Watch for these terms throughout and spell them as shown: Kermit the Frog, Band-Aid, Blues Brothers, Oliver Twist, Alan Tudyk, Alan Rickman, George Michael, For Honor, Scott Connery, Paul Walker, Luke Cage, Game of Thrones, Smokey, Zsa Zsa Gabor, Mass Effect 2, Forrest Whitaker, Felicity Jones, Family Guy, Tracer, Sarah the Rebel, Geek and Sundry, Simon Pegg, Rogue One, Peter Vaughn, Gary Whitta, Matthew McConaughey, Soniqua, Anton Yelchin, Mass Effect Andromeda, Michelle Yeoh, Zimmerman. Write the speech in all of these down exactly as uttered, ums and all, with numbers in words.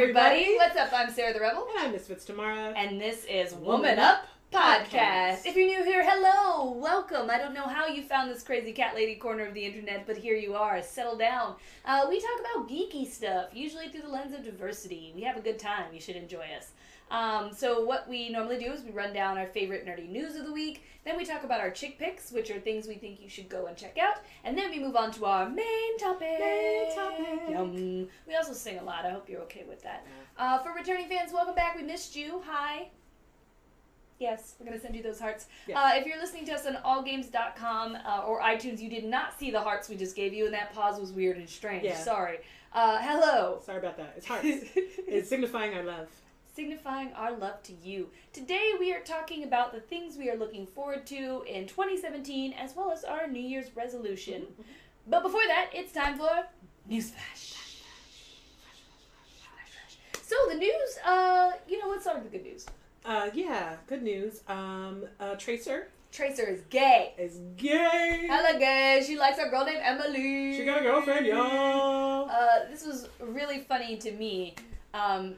everybody. What's up? I'm Sarah the Rebel. And I'm Miss Fitz Tamara. And this is Woman, Woman Up Podcast. Podcast. If you're new here, hello, welcome. I don't know how you found this crazy cat lady corner of the internet, but here you are. Settle down. Uh, we talk about geeky stuff, usually through the lens of diversity. We have a good time. You should enjoy us. Um, so what we normally do is we run down our favorite nerdy news of the week, then we talk about our chick picks, which are things we think you should go and check out, and then we move on to our main topic. Main topic. Yum. We also sing a lot. I hope you're okay with that. Uh, for returning fans, welcome back. We missed you. Hi. Yes, we're going to send you those hearts. Yes. Uh, if you're listening to us on all games dot com uh, or iTunes, you did not see the hearts we just gave you, and that pause was weird and strange. Yeah. Sorry. Uh, hello. Sorry about that. It's hearts. It's signifying our love. Signifying our love to you. Today we are talking about the things we are looking forward to in twenty seventeen, as well as our New Year's resolution. Mm-hmm. But before that, it's time for Newsflash. So the news, uh, you know, let's start with the good news. Uh, yeah, good news. Um, uh, Tracer. Tracer is gay. Is gay. Hella gay. She likes a girl named Emily. She got a girlfriend, y'all. Uh, this was really funny to me. Um...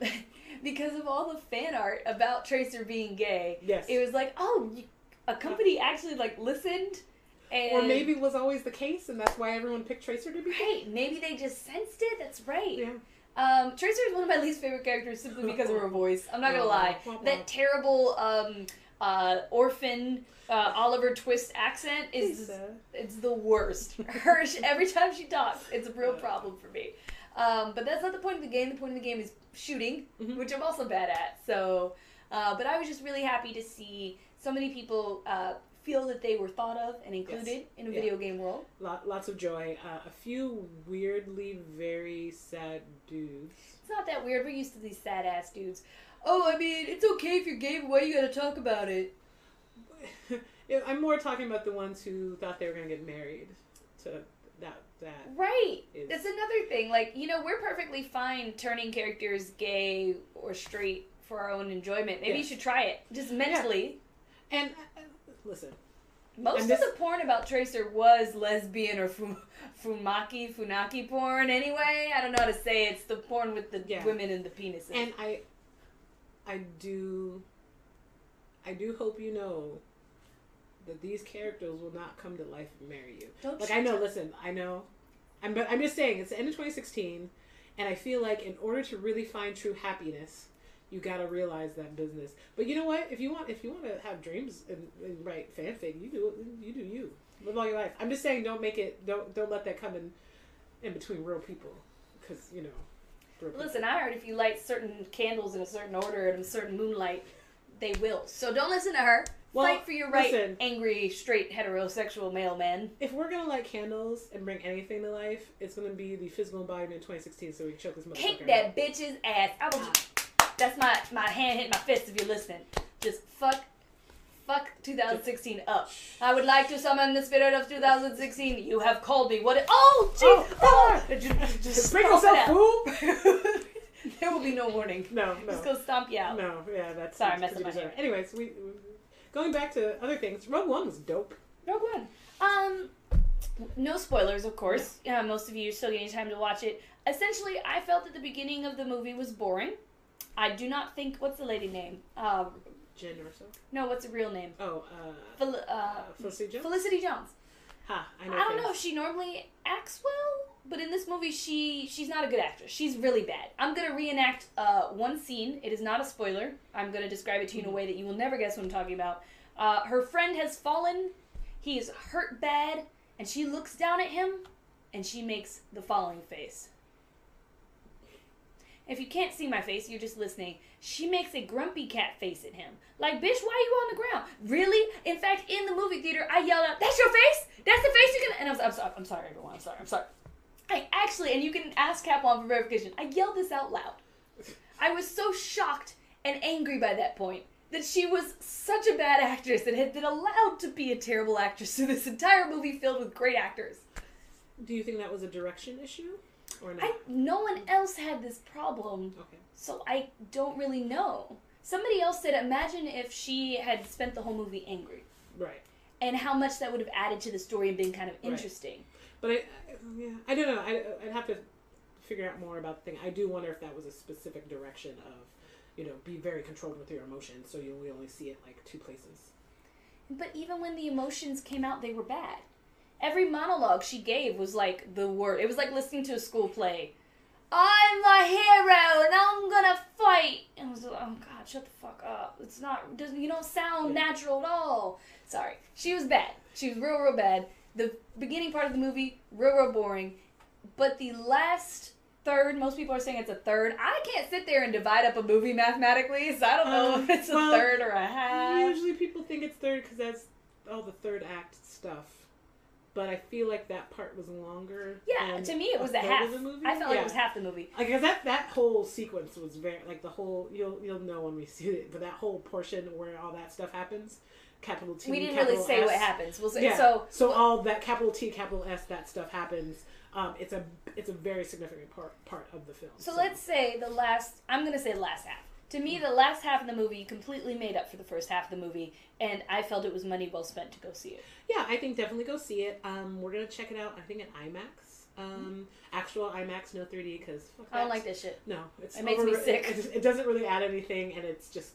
Because of all the fan art about Tracer being gay, yes. It was like, oh, a company actually like listened, and or maybe was always the case, and that's why everyone picked Tracer to be gay. Right? Maybe they just sensed it. That's right. Yeah. Um, Tracer is one of my least favorite characters simply because of her voice. I'm not gonna lie. That terrible um, uh, orphan uh, Oliver Twist accent is it's the worst. Her every time she talks, it's a real problem for me. Um, but that's not the point of the game. The point of the game is shooting, mm-hmm. which I'm also bad at. So, uh, but I was just really happy to see so many people uh, feel that they were thought of and included yes. in a yeah. video game world. Lot, lots of joy. Uh, a few weirdly very sad dudes. It's not that weird. We're used to these sad ass dudes. Oh, I mean, it's okay if you're gay, but why you gotta talk about it? I'm more talking about the ones who thought they were gonna get married to that. That right. Is... That's another thing. Like, you know, we're perfectly fine turning characters gay or straight for our own enjoyment. Maybe yes. you should try it. Just mentally. Yeah. And, uh, listen. Most and this... of the porn about Tracer was lesbian or fu- Fumaki, Funaki porn anyway. I don't know how to say it. It's the porn with the yeah. women and the penises. And I, I do, I do hope you know that these characters will not come to life and marry you. Don't like, I know, listen, I know. I'm but I'm just saying, it's the end of twenty sixteen, and I feel like in order to really find true happiness, you gotta realize that business. But you know what? If you want if you want to have dreams and, and write fanfic, you do you do you. Live all your life. I'm just saying don't make it, don't don't let that come in, in between real people. Because, you know. Real listen, people. I heard if you light certain candles in a certain order and a certain moonlight, they will. So don't listen to her. Well, fight for your right, listen, angry, straight, heterosexual male man. If we're going to light candles and bring anything to life, it's going to be the physical embodiment of twenty sixteen, so we can choke this motherfucker out. Kick that bitch's ass. I will just, that's my, my hand hit my fist if you're listening. Just fuck fuck twenty sixteen up. I would like to summon the spirit of twenty sixteen. You have called me. What? It, oh, jeez. Oh, oh. Just, just bring yourself, fool. There will be no warning. No, no. Just go stomp you out. No, yeah, that's... Sorry, I messed up my hair. Anyways, we... we Going back to other things, Rogue One was dope. Rogue One. Um, no spoilers, of course. Yeah, most of you are still getting time to watch it. Essentially, I felt that the beginning of the movie was boring. I do not think... What's the lady name? Um, Jen or so? No, what's her real name? Oh, uh... Fel- uh Felicity Jones? Felicity Jones. Ha, huh, I know I don't things. know if she normally acts well, but in this movie, she she's not a good actress. She's really bad. I'm going to reenact uh, one scene. It is not a spoiler. I'm going to describe it to you in a way that you will never guess what I'm talking about. Uh, her friend has fallen. He is hurt bad. And she looks down at him, and she makes the falling face. If you can't see my face, you're just listening. She makes a grumpy cat face at him. Like, bitch, why are you on the ground? Really? In fact, in the movie theater, I yelled out, that's your face? That's the face you're gonna... And I was, I'm sorry, I'm sorry, everyone. I'm sorry, I'm sorry. I actually, and you can ask Caplon for verification, I yelled this out loud. I was so shocked and angry by that point that she was such a bad actress and had been allowed to be a terrible actress through this entire movie filled with great actors. Do you think that was a direction issue? Or not? I, no one else had this problem, okay. So I don't really know. Somebody else said, imagine if she had spent the whole movie angry. Right. And how much that would have added to the story and been kind of interesting. Right. But I, I, yeah, I don't know. I, I'd have to figure out more about the thing. I do wonder if that was a specific direction of, you know, be very controlled with your emotions, so you we only see it like two places. But even when the emotions came out, they were bad. Every monologue she gave was like the word. It was like listening to a school play. I'm the hero and I'm gonna fight. And it was like, oh God, shut the fuck up. It's not. Doesn't you don't sound natural at all. Sorry, she was bad. She was real, real bad. The beginning part of the movie, real, real boring. But the last third, most people are saying it's a third. I can't sit there and divide up a movie mathematically, so I don't know um, if it's well, a third or a half. Usually people think it's third because that's all the third act stuff. But I feel like that part was longer. Yeah, to me it was a half. The movie. I felt yeah. like it was half the movie. Because that, that whole sequence was very, like the whole, you'll you'll know when we see it, but that whole portion where all that stuff happens, capital T, we didn't really say S. what happens. We'll say yeah. so. So well, all that capital T, capital S, that stuff happens. Um, it's a it's a very significant part part of the film. So, so let's say the last, I'm gonna say last half. To me, the last half of the movie completely made up for the first half of the movie, and I felt it was money well spent to go see it. Yeah, I think definitely go see it. Um, we're going to check it out, I think, at IMAX. Um, mm-hmm. Actual IMAX, no three D, because fuck that. I don't like this shit. No. It's it makes over, me sick. It, it, it doesn't really add anything, and it's just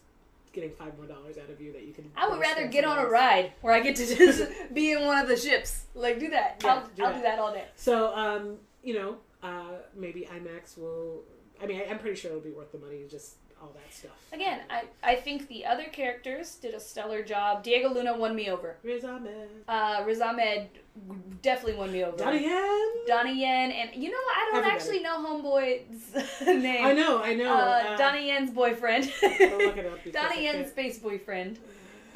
getting five more dollars out of you that you can... I would rather get on else. a ride where I get to just be in one of the ships. Like, do that. Yeah, I'll do, I'll that. do that all day. So, um, you know, uh, maybe IMAX will... I mean, I, I'm pretty sure it'll be worth the money, just... all that stuff. Again, I, I think the other characters did a stellar job. Diego Luna won me over. Riz Ahmed. Uh, Riz Ahmed definitely won me over. Donnie Yen. Donnie Yen. And you know what? I don't Everybody. actually know Homeboy's name. I know, I know. Uh, uh, Donnie Yen's boyfriend. I'll look it up. Donnie Yen's space boyfriend.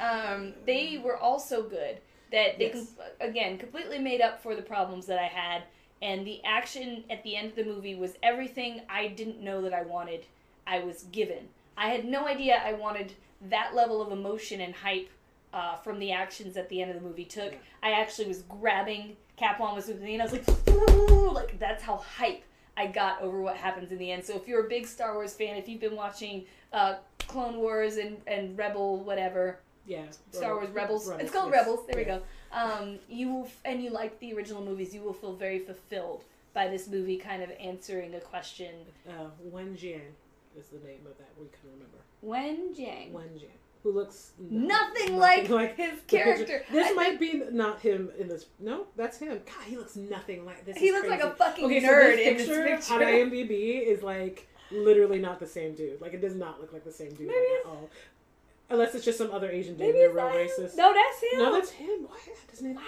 Um, they were also good. That they, yes. com- again, completely made up for the problems that I had. And the action at the end of the movie was everything I didn't know that I wanted. I was given. I had no idea I wanted that level of emotion and hype uh, from the actions that the end of the movie took. Yeah. I actually was grabbing, Caplon was with me, and I was like, ooh, like, that's how hype I got over what happens in the end. So if you're a big Star Wars fan, if you've been watching uh, Clone Wars and, and Rebel whatever, yeah, Star Wars Rebels, Rebels. it's called yes. Rebels, there yeah. we go, um, you will, and you like the original movies, you will feel very fulfilled by this movie kind of answering a question. Uh, Wen Jiang. Is the name of that we can remember. Wen Jiang. Wen Jiang. Who looks nothing, nothing like, like his character. This I might think... be not him in this. No, that's him. God, he looks nothing like this. He looks crazy. Like a fucking okay, nerd so this in picture this picture. On IMDb is like literally not the same dude. Like it does not look like the same dude like at all. Unless it's just some other Asian dude. Maybe they're real racist. No, that's him. No, that's him. Why does his name? Wow.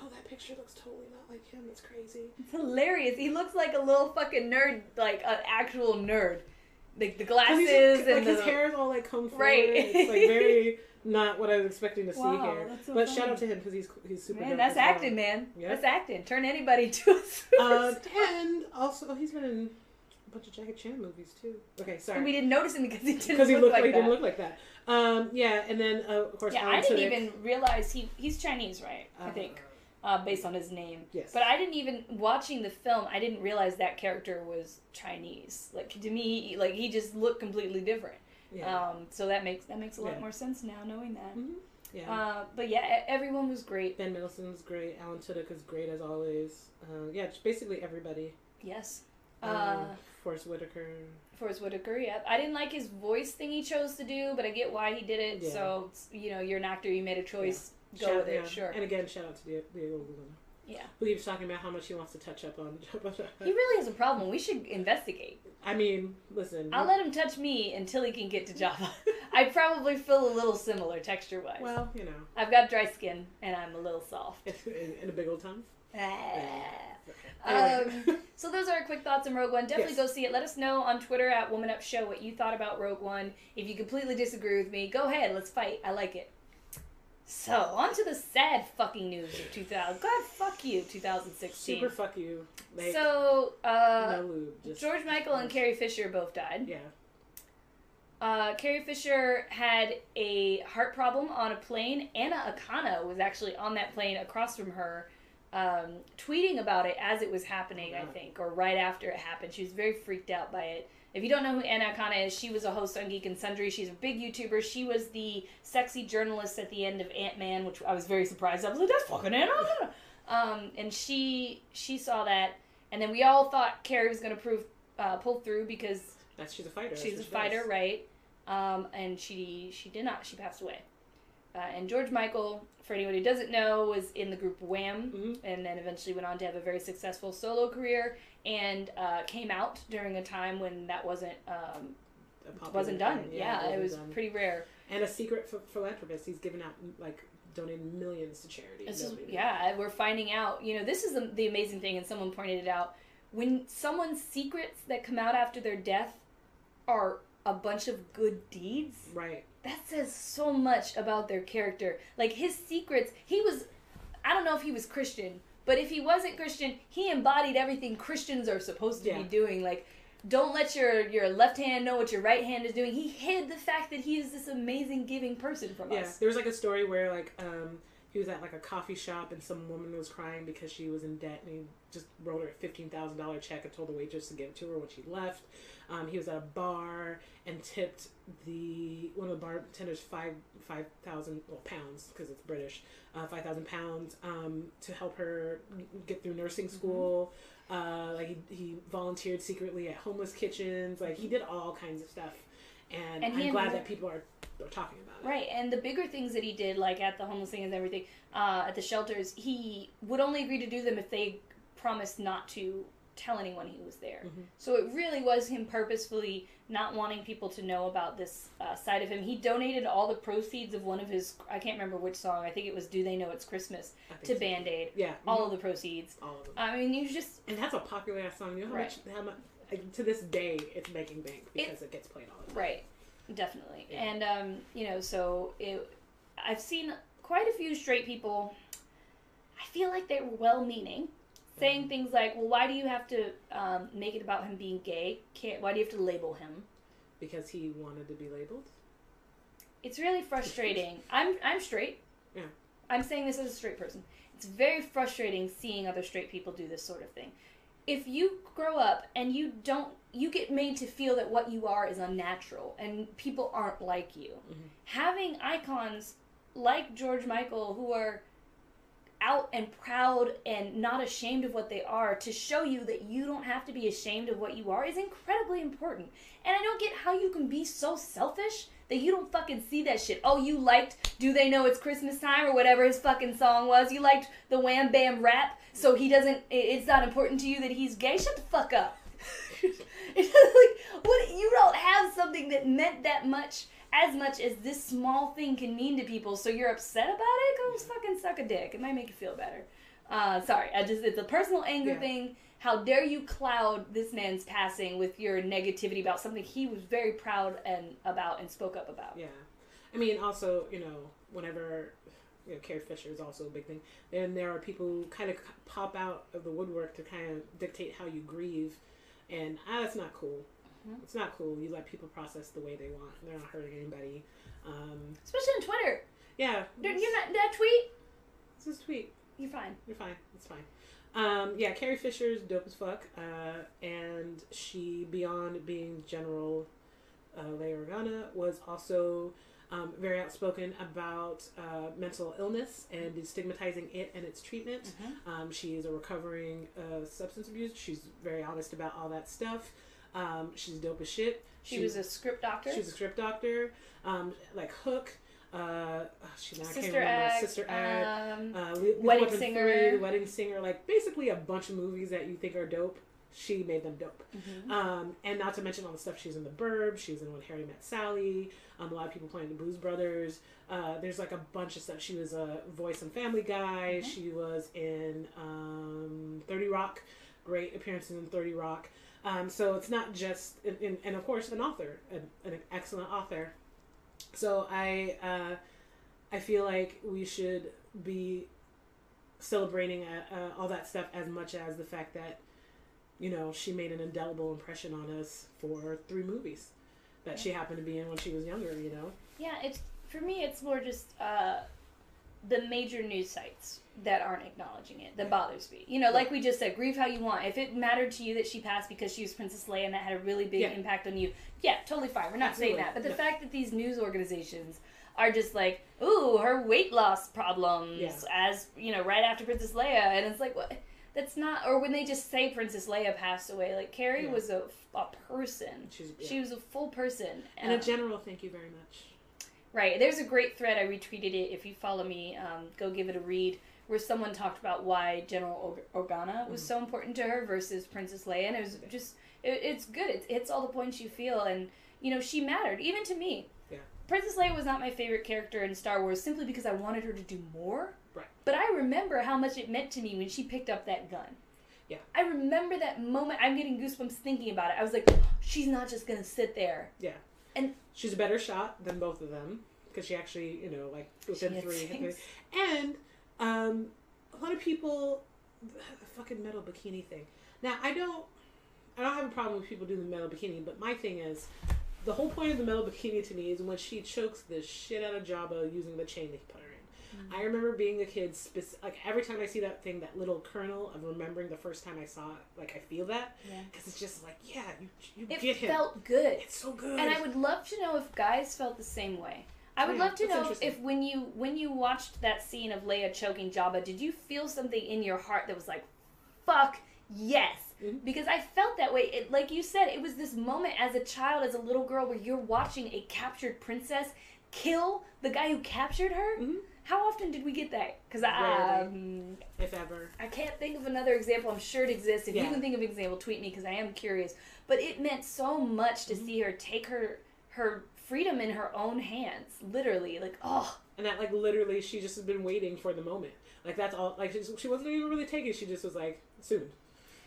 Oh, that picture looks totally not like him. That's crazy. It's hilarious. He looks like a little fucking nerd, like an actual nerd. Like the glasses like, and the... his hair is all like combed forward. Right. It's like very not what I was expecting to see wow, here. That's so but funny. Shout out to him because he's he's super. Man, that's acting, well. man. Yep. That's acting. Turn anybody to a superstar. Um, and also, oh, he's been in a bunch of Jackie Chan movies too. Okay, sorry. And we didn't notice him because he didn't. Because he looked like, like he didn't look like that. Um, yeah, and then uh, of course. Yeah, Alan I didn't Tudyk. even realize he he's Chinese, right? Uh, I think. Uh, based on his name. Yes. But I didn't even, watching the film, I didn't realize that character was Chinese. Like, to me, like, he just looked completely different. Yeah. Um, so that makes that makes a lot yeah. more sense now, knowing that. Mm-hmm. Yeah. Uh, but yeah, everyone was great. Ben Mendelsohn was great. Alan Tudyk is great, as always. Uh, yeah, basically everybody. Yes. Um, uh, Forrest Whitaker. Forrest Whitaker, yeah. I didn't like his voice thing he chose to do, but I get why he did it. Yeah. So, you know, you're an actor, you made a choice. Yeah. Go shout, with it, yeah. sure. And again, shout out to Diego Luna. Yeah. Who keeps talking about how much he wants to touch up on. He really has a problem. We should investigate. I mean, listen. I'll let him touch me until he can get to Java. I probably feel a little similar texture-wise. Well, you know. I've got dry skin, and I'm a little soft. And a big old tongue? um, so those are our quick thoughts on Rogue One. Definitely yes. go see it. Let us know on Twitter at Woman Up Show what you thought about Rogue One. If you completely disagree with me, go ahead. Let's fight. I like it. So, on to the sad fucking news of two thousand. God, fuck you, twenty sixteen. Super fuck you. Like, so, uh, no lube, just George Michael and Carrie Fisher both died. Yeah. Uh, Carrie Fisher had a heart problem on a plane. Anna Akana was actually on that plane across from her, um, tweeting about it as it was happening, oh, I think, or right after it happened. She was very freaked out by it. If you don't know who Anna Akana is, she was a host on Geek and Sundry. She's a big YouTuber. She was the sexy journalist at the end of Ant-Man, which I was very surprised. I was like, that's fucking Anna Akana. Um, and she she saw that And then we all thought Carrie was going to prove uh, pull through because that's she's a fighter. She's a she fighter, does. right? Um, and she she did not. She passed away. Uh, and George Michael, for anyone who doesn't know, was in the group Wham! Mm-hmm. And then eventually went on to have a very successful solo career and uh, came out during a time when that wasn't um, wasn't done. Time. Yeah, yeah wasn't it was done. Pretty rare. And a secret ph- philanthropist. He's given out, like, donated millions to charity. Is, yeah, we're finding out. You know, this is the, the amazing thing, and someone pointed it out. When someone's secrets that come out after their death are a bunch of good deeds. Right. That says so much about their character. Like, his secrets, he was, I don't know if he was Christian, but if he wasn't Christian, he embodied everything Christians are supposed to yeah. be doing. Like, don't let your, your left hand know what your right hand is doing. He hid the fact that he is this amazing giving person from yeah. us. Yeah, there was, like, a story where, like, um, he was at, like, a coffee shop and some woman was crying because she was in debt and he just wrote her a fifteen thousand dollars check and told the waitress to give it to her when she left. Um, he was at a bar and tipped the one of the bartenders five five thousand well, pounds because it's British, uh, five thousand pounds um, to help her get through nursing school. Mm-hmm. Uh, like he, he volunteered secretly at homeless kitchens. Like he did all kinds of stuff, and, and I'm glad and that people are, are talking about it. Right, and the bigger things that he did, like at the homeless thing and everything, uh, at the shelters, he would only agree to do them if they promised not to tell anyone he was there. Mm-hmm. So it really was him purposefully not wanting people to know about this uh, side of him. He donated all the proceeds of one of his, I can't remember which song, I think it was Do They Know It's Christmas, to so. Band-Aid. Yeah. All mm-hmm. of the proceeds. All of them. I mean, you just... And that's a popular ass song. You know how right. much, how much like, to this day, it's making bank because it, it gets played all the time. Right. Definitely. Yeah. And, um, you know, so it, I've seen quite a few straight people, I feel like they were well-meaning, saying things like, well, why do you have to um, make it about him being gay? Can't, why do you have to label him? Because he wanted to be labeled? It's really frustrating. I'm I'm straight. Yeah. I'm saying this as a straight person. It's very frustrating seeing other straight people do this sort of thing. If you grow up and you don't, you get made to feel that what you are is unnatural and people aren't like you. Mm-hmm. Having icons like George Michael who are out and proud and not ashamed of what they are to show you that you don't have to be ashamed of what you are is incredibly important. And I don't get how you can be so selfish that you don't fucking see that shit. Oh, you liked Do They Know It's Christmas Time or whatever his fucking song was. You liked the Wham Bam rap, so he doesn't, it's not important to you that he's gay. Shut the fuck up. It's like, what, you don't have something that meant that much, as much as this small thing can mean to people, so you're upset about it? Go fucking suck a dick. It might make you feel better. Uh, sorry, I just it's a personal anger yeah. thing. How dare you cloud this man's passing with your negativity about something he was very proud and about and spoke up about. Yeah. I mean, also, you know, whenever, you know, Carrie Fisher is also a big thing, and there are people who kind of pop out of the woodwork to kind of dictate how you grieve, and ah, that's not cool. It's not cool. You let people process the way they want. They're not hurting anybody. Um, Especially on Twitter. Yeah. You're not, that tweet? It's just tweet. You're fine. You're fine. It's fine. Um, yeah, Carrie Fisher's dope as fuck. Uh, and she, beyond being General uh, Leia Organa, was also um, very outspoken about uh, mental illness and destigmatizing it and its treatment. Mm-hmm. Um, she is a recovering uh, substance abuser. She's very honest about all that stuff. Um, she's dope as shit. She, she was a script doctor. She was a script doctor. Um, like Hook. Uh, oh, she now Sister Act. Sister Act. Um, uh, Le- Wedding Singer. Three, Wedding Singer. Like basically a bunch of movies that you think are dope. She made them dope. Mm-hmm. Um, and not to mention all the stuff she's in The Burbs. She was in When Harry Met Sally. Um, a lot of people playing the Blues Brothers. Uh, there's like a bunch of stuff. She was a voice in Family Guy. Mm-hmm. She was in um, thirty Rock. Great appearances in thirty Rock. Um, so it's not just, and, and, and of course, an author, an, an excellent author. So I, uh, I feel like we should be celebrating uh, uh, all that stuff as much as the fact that, you know, she made an indelible impression on us for three movies that she happened to be in when she was younger. You know. Yeah, it's for me. It's more just uh, the major news sites that aren't acknowledging it that bothers me. You know, yeah. like we just said, grieve how you want. If it mattered to you that she passed because she was Princess Leia and that had a really big yeah. impact on you, yeah, totally fine. We're not Absolutely. saying that. But the no. fact that these news organizations are just like, ooh, her weight loss problems yeah. as, you know, right after Princess Leia. And it's like, what? That's not, or when they just say Princess Leia passed away, like, Carrie yeah. was a, a person. She's, yeah. She was a full person. And um, a general thank you very much. Right. There's a great thread. I retweeted it. If you follow me, um, go give it a read, where someone talked about why General Org- Organa was mm-hmm. so important to her versus Princess Leia. And it was just, it, it's good. It hits all the points you feel. And, you know, she mattered, even to me. Yeah. Princess Leia was not my favorite character in Star Wars simply because I wanted her to do more. Right. But I remember how much it meant to me when she picked up that gun. Yeah. I remember that moment. I'm getting goosebumps thinking about it. I was like, she's not just going to sit there. Yeah. And she's a better shot than both of them because she actually, you know, like within three, three. And um, a lot of people, the fucking metal bikini thing. Now, I don't, I don't have a problem with people doing the metal bikini, but my thing is, the whole point of the metal bikini to me is when she chokes the shit out of Jabba using the chain they put her in. I remember being a kid, speci- like every time I see that thing, that little kernel of remembering the first time I saw it, like I feel that, because yeah. it's just like, yeah, you, you get him. It felt good. It's so good. And I would love to know if guys felt the same way. I would yeah, love to know if when you when you watched that scene of Leia choking Jabba, did you feel something in your heart that was like, fuck, yes. Mm-hmm. Because I felt that way. It, like you said, it was this moment as a child, as a little girl, where you're watching a captured princess kill the guy who captured her. Mm-hmm. How often did we get that? Because I, um, if ever, I can't think of another example. I'm sure it exists. If yeah. you can think of an example, tweet me because I am curious. But it meant so much to mm-hmm. see her take her her freedom in her own hands, literally. Like, oh, and that, like, literally, she just has been waiting for the moment. Like, that's all. Like, she, she wasn't even really taking. She just was like, soon,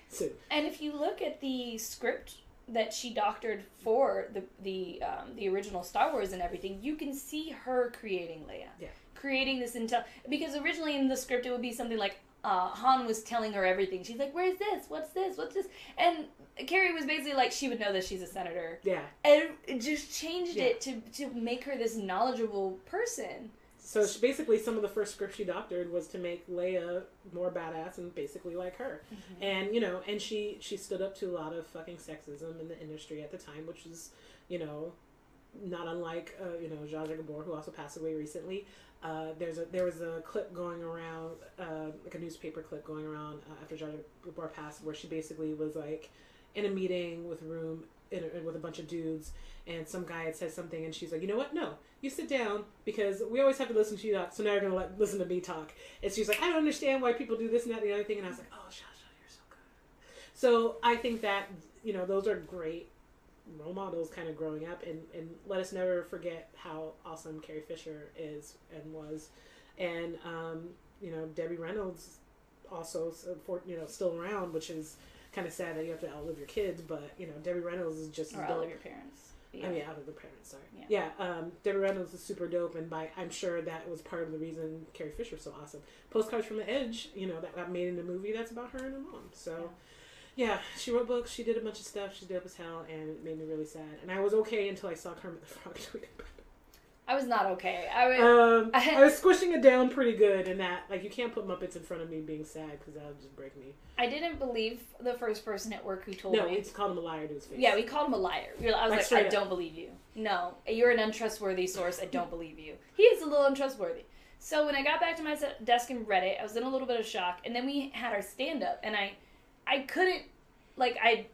soon. And if you look at the script that she doctored for the the um, the original Star Wars and everything, you can see her creating Leia. Yeah. Creating this intel, because originally in the script it would be something like uh, Han was telling her everything. She's like, "Where's this? What's this? What's this?" And Carrie was basically like, she would know that she's a senator. Yeah, and it just changed yeah. it to to make her this knowledgeable person. So she, basically, some of the first script she doctored was to make Leia more badass and basically like her. Mm-hmm. And you know, and she she stood up to a lot of fucking sexism in the industry at the time, which was, you know, not unlike uh, you know, Zsa Zsa Gabor, who also passed away recently. Uh, there's a, there was a clip going around, uh, like a newspaper clip going around uh, after Zsa Zsa Gabor passed, where she basically was like in a meeting with room in a, with a bunch of dudes, and some guy had said something, and she's like, you know what? No, you sit down because we always have to listen to you talk. So now you're gonna let, listen to me talk. And she's like, I don't understand why people do this and that and the other thing. And I was like, oh, Zsa Zsa, you're so good. So I think that, you know, those are great role models kind of growing up, and, and let us never forget how awesome Carrie Fisher is and was. And, um, you know, Debbie Reynolds also, you know, still around, which is kind of sad that you have to outlive your kids, but, you know, Debbie Reynolds is just or as dope. Or outlive your parents. Yeah. I mean, out of the parents, sorry. Yeah, yeah um, Debbie Reynolds is super dope, and by, I'm sure that was part of the reason Carrie Fisher is so awesome. Postcards from the Edge, you know, that got made into a movie that's about her and her mom, so... Yeah. Yeah, she wrote books, she did a bunch of stuff, she's dope as hell, and it made me really sad. And I was okay until I saw Kermit the Frog tweet about it. I was not okay. I was, um, I, I was squishing it down pretty good in that, like, you can't put Muppets in front of me being sad, because that would just break me. I didn't believe the first person at work who told no, me. No, we called him a liar to his face. Yeah, we called him a liar. I was like, like I don't up. believe you. No, you're an untrustworthy source, I don't believe you. He is a little untrustworthy. So when I got back to my desk and read it, I was in a little bit of shock, and then we had our stand-up, and I... I couldn't, like, I,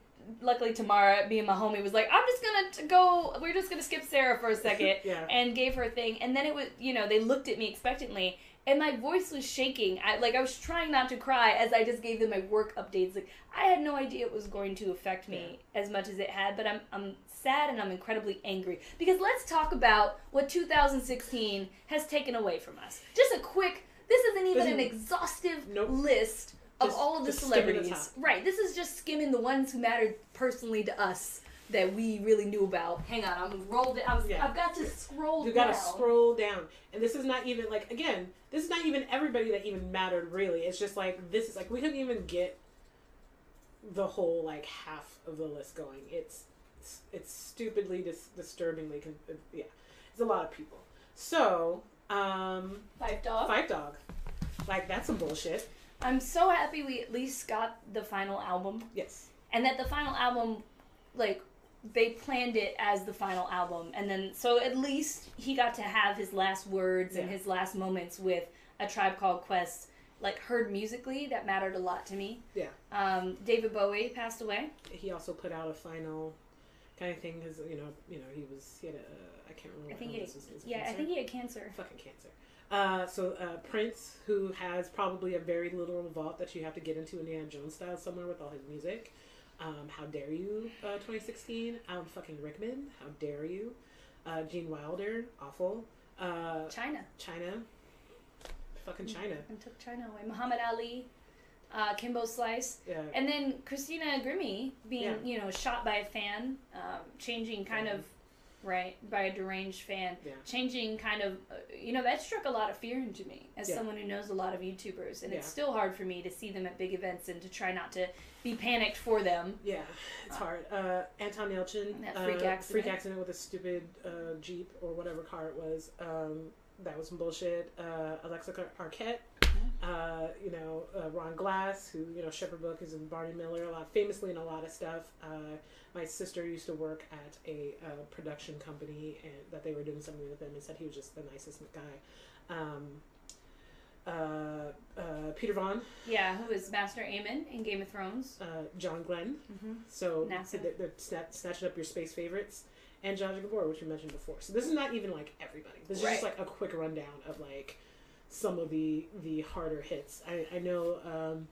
luckily Tamara, being my homie, was like, I'm just gonna t- go, we're just gonna skip Sarah for a second, yeah. and gave her a thing, and then it was, you know, they looked at me expectantly, and my voice was shaking, I, like, I was trying not to cry as I just gave them my work updates, like, I had no idea it was going to affect me yeah. as much as it had, but I'm, I'm sad and I'm incredibly angry, because let's talk about what two thousand sixteen has taken away from us. Just a quick, this isn't even an exhaustive nope. list of just, all of the celebrities. The right. This is just skimming the ones who mattered personally to us that we really knew about. Hang on, I'm rolled it. I'm, yeah. I've got to scroll you down. You got to scroll down. And this is not even, like, again, this is not even everybody that even mattered, really. It's just, like, this is, like, we couldn't even get the whole, like, half of the list going. It's it's, it's stupidly, dis- disturbingly, con- yeah. It's a lot of people. So, um... Five Dog. Five Dog. Like, that's some bullshit. I'm so happy we at least got the final album. Yes. And that the final album, like, they planned it as the final album. And then, so at least he got to have his last words yeah. and his last moments with A Tribe Called Quest like heard musically that mattered a lot to me. Yeah. Um, David Bowie passed away. He also put out a final kind of thing because you know you know he was he had a I can't remember. I think he had, was, was yeah cancer? I think he had cancer. Fucking cancer. Uh, so uh, Prince, who has probably a very literal vault that you have to get into Indiana Jones style somewhere with all his music. Um, how dare you, uh, twenty sixteen. Alan fucking Rickman, how dare you. Uh, Gene Wilder, awful. Uh, China. China. Fucking China. And took China away. Muhammad Ali, uh, Kimbo Slice. Yeah. And then Christina Grimmie being, yeah. you know, shot by a fan, um, changing kind yeah. of, right, by a deranged fan, yeah. changing kind of, you know, that struck a lot of fear into me as yeah. someone who knows a lot of YouTubers. And yeah. it's still hard for me to see them at big events and to try not to be panicked for them. Yeah, it's uh, hard. Uh, Anton Yelchin, that freak, uh, accident. freak accident with a stupid uh, Jeep or whatever car it was. Um, that was some bullshit. Uh, Alexa Arquette, uh, you know, uh, Ron Glass, who, you know, Shepherd Book is in Barney Miller, a lot, famously in a lot of stuff. Uh, my sister used to work at a uh, production company and that they were doing something with him and said he was just the nicest guy. Um, Uh, uh, Peter Vaughn. Yeah, who is Master Aemon in Game of Thrones. Uh, John Glenn. Mm-hmm. So they're, they're snatch, snatching up your space favorites. And Jaja Gabor, which we mentioned before. So this is not even like everybody. This is right. just like a quick rundown of like some of the, the harder hits. I, I know um,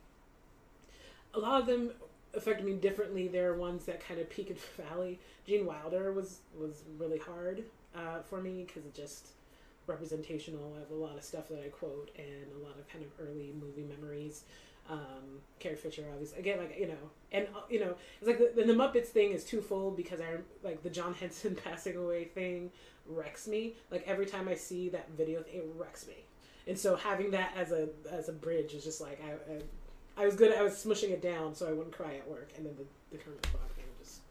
a lot of them affected me differently. There are ones that kind of peak and valley. Gene Wilder was, was really hard uh, for me because it just... representational of a lot of stuff that I quote and a lot of kind of early movie memories. Um, Carrie Fisher, obviously, again, like, you know, and, uh, you know, it's like the, the Muppets thing is twofold because I, like, the John Henson passing away thing wrecks me. Like, every time I see that video, it wrecks me. And so having that as a as a bridge is just like, I I, I was good, I was smushing it down so I wouldn't cry at work. And then the, the current plot thing just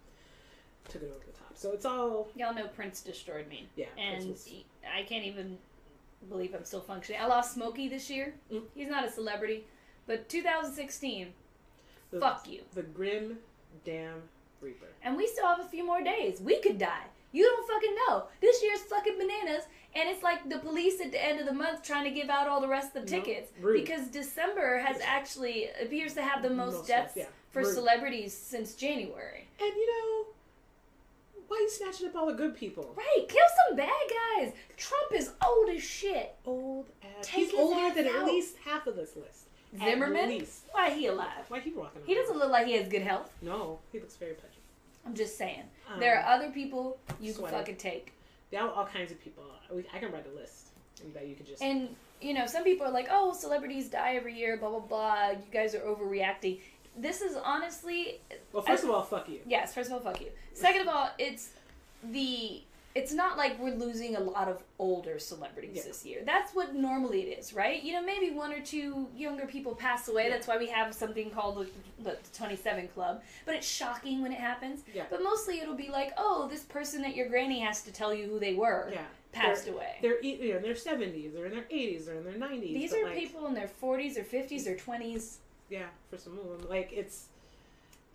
took it over the top. So it's all... Y'all know Prince destroyed me. Yeah. And was... I can't even believe I'm still functioning. I lost Smokey this year. Mm. He's not a celebrity. But two thousand sixteen, the, fuck you. The Grim Damn Reaper. And we still have a few more days. We could die. You don't fucking know. This year's fucking bananas. And it's like the police at the end of the month trying to give out all the rest of the tickets. No, because December has actually, appears to have the most, most deaths yeah. for rude. Celebrities since January. And you know... Why are you snatching up all the good people? Right. Kill some bad guys. Trump is old as shit. Old as shit. He's older than at least half of this list. Zimmerman? Why he alive? Why he walking around? He doesn't look like he has good health. No. He looks very pudgy. I'm just saying. Um, there are other people you can fucking take. There are all kinds of people. I can write a list that you could just... And, you know, some people are like, oh, celebrities die every year, blah, blah, blah. You guys are overreacting. This is honestly... Well, first I, of all, fuck you. Yes, first of all, fuck you. Second of all, it's the... It's not like we're losing a lot of older celebrities yeah. this year. That's what normally it is, right? You know, maybe one or two younger people pass away. Yeah. That's why we have something called the, the twenty-seven Club. But it's shocking when it happens. Yeah. But mostly it'll be like, oh, this person that your granny has to tell you who they were yeah. passed they're, away. They're you know, in their seventies, they're in their eighties, they're in their nineties. These are like, people in their forties or fifties or twenties. Yeah, for some of them, like it's,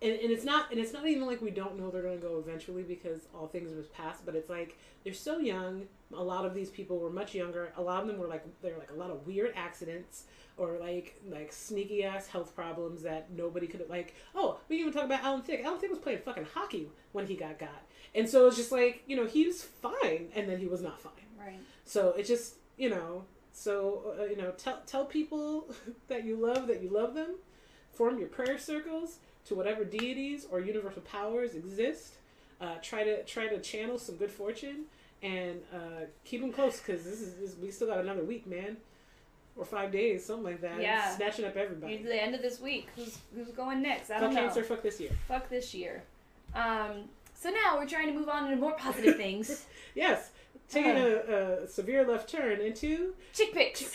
and, and it's not, and it's not even like we don't know they're going to go eventually because all things was past. But it's like they're so young. A lot of these people were much younger. A lot of them were like they're like a lot of weird accidents or like like sneaky ass health problems that nobody could have, like. Oh, we didn't even talk about Alan Tudyk. Alan Tudyk was playing fucking hockey when he got got, and so it's just like you know he was fine and then he was not fine. Right. So it just you know. So, uh, you know, tell tell people that you love, that you love them. Form your prayer circles to whatever deities or universal powers exist. Uh, try to try to channel some good fortune and uh, keep them close because this is this, we still got another week, man, or five days, something like that. Yeah, it's snatching up everybody. It's the end of this week. Who's who's going next? I don't know. Fuck cancer. Fuck this year. Fuck this year. Um. So now we're trying to move on to more positive things. Yes. Taking a, a severe left turn into... Chick picks. Chick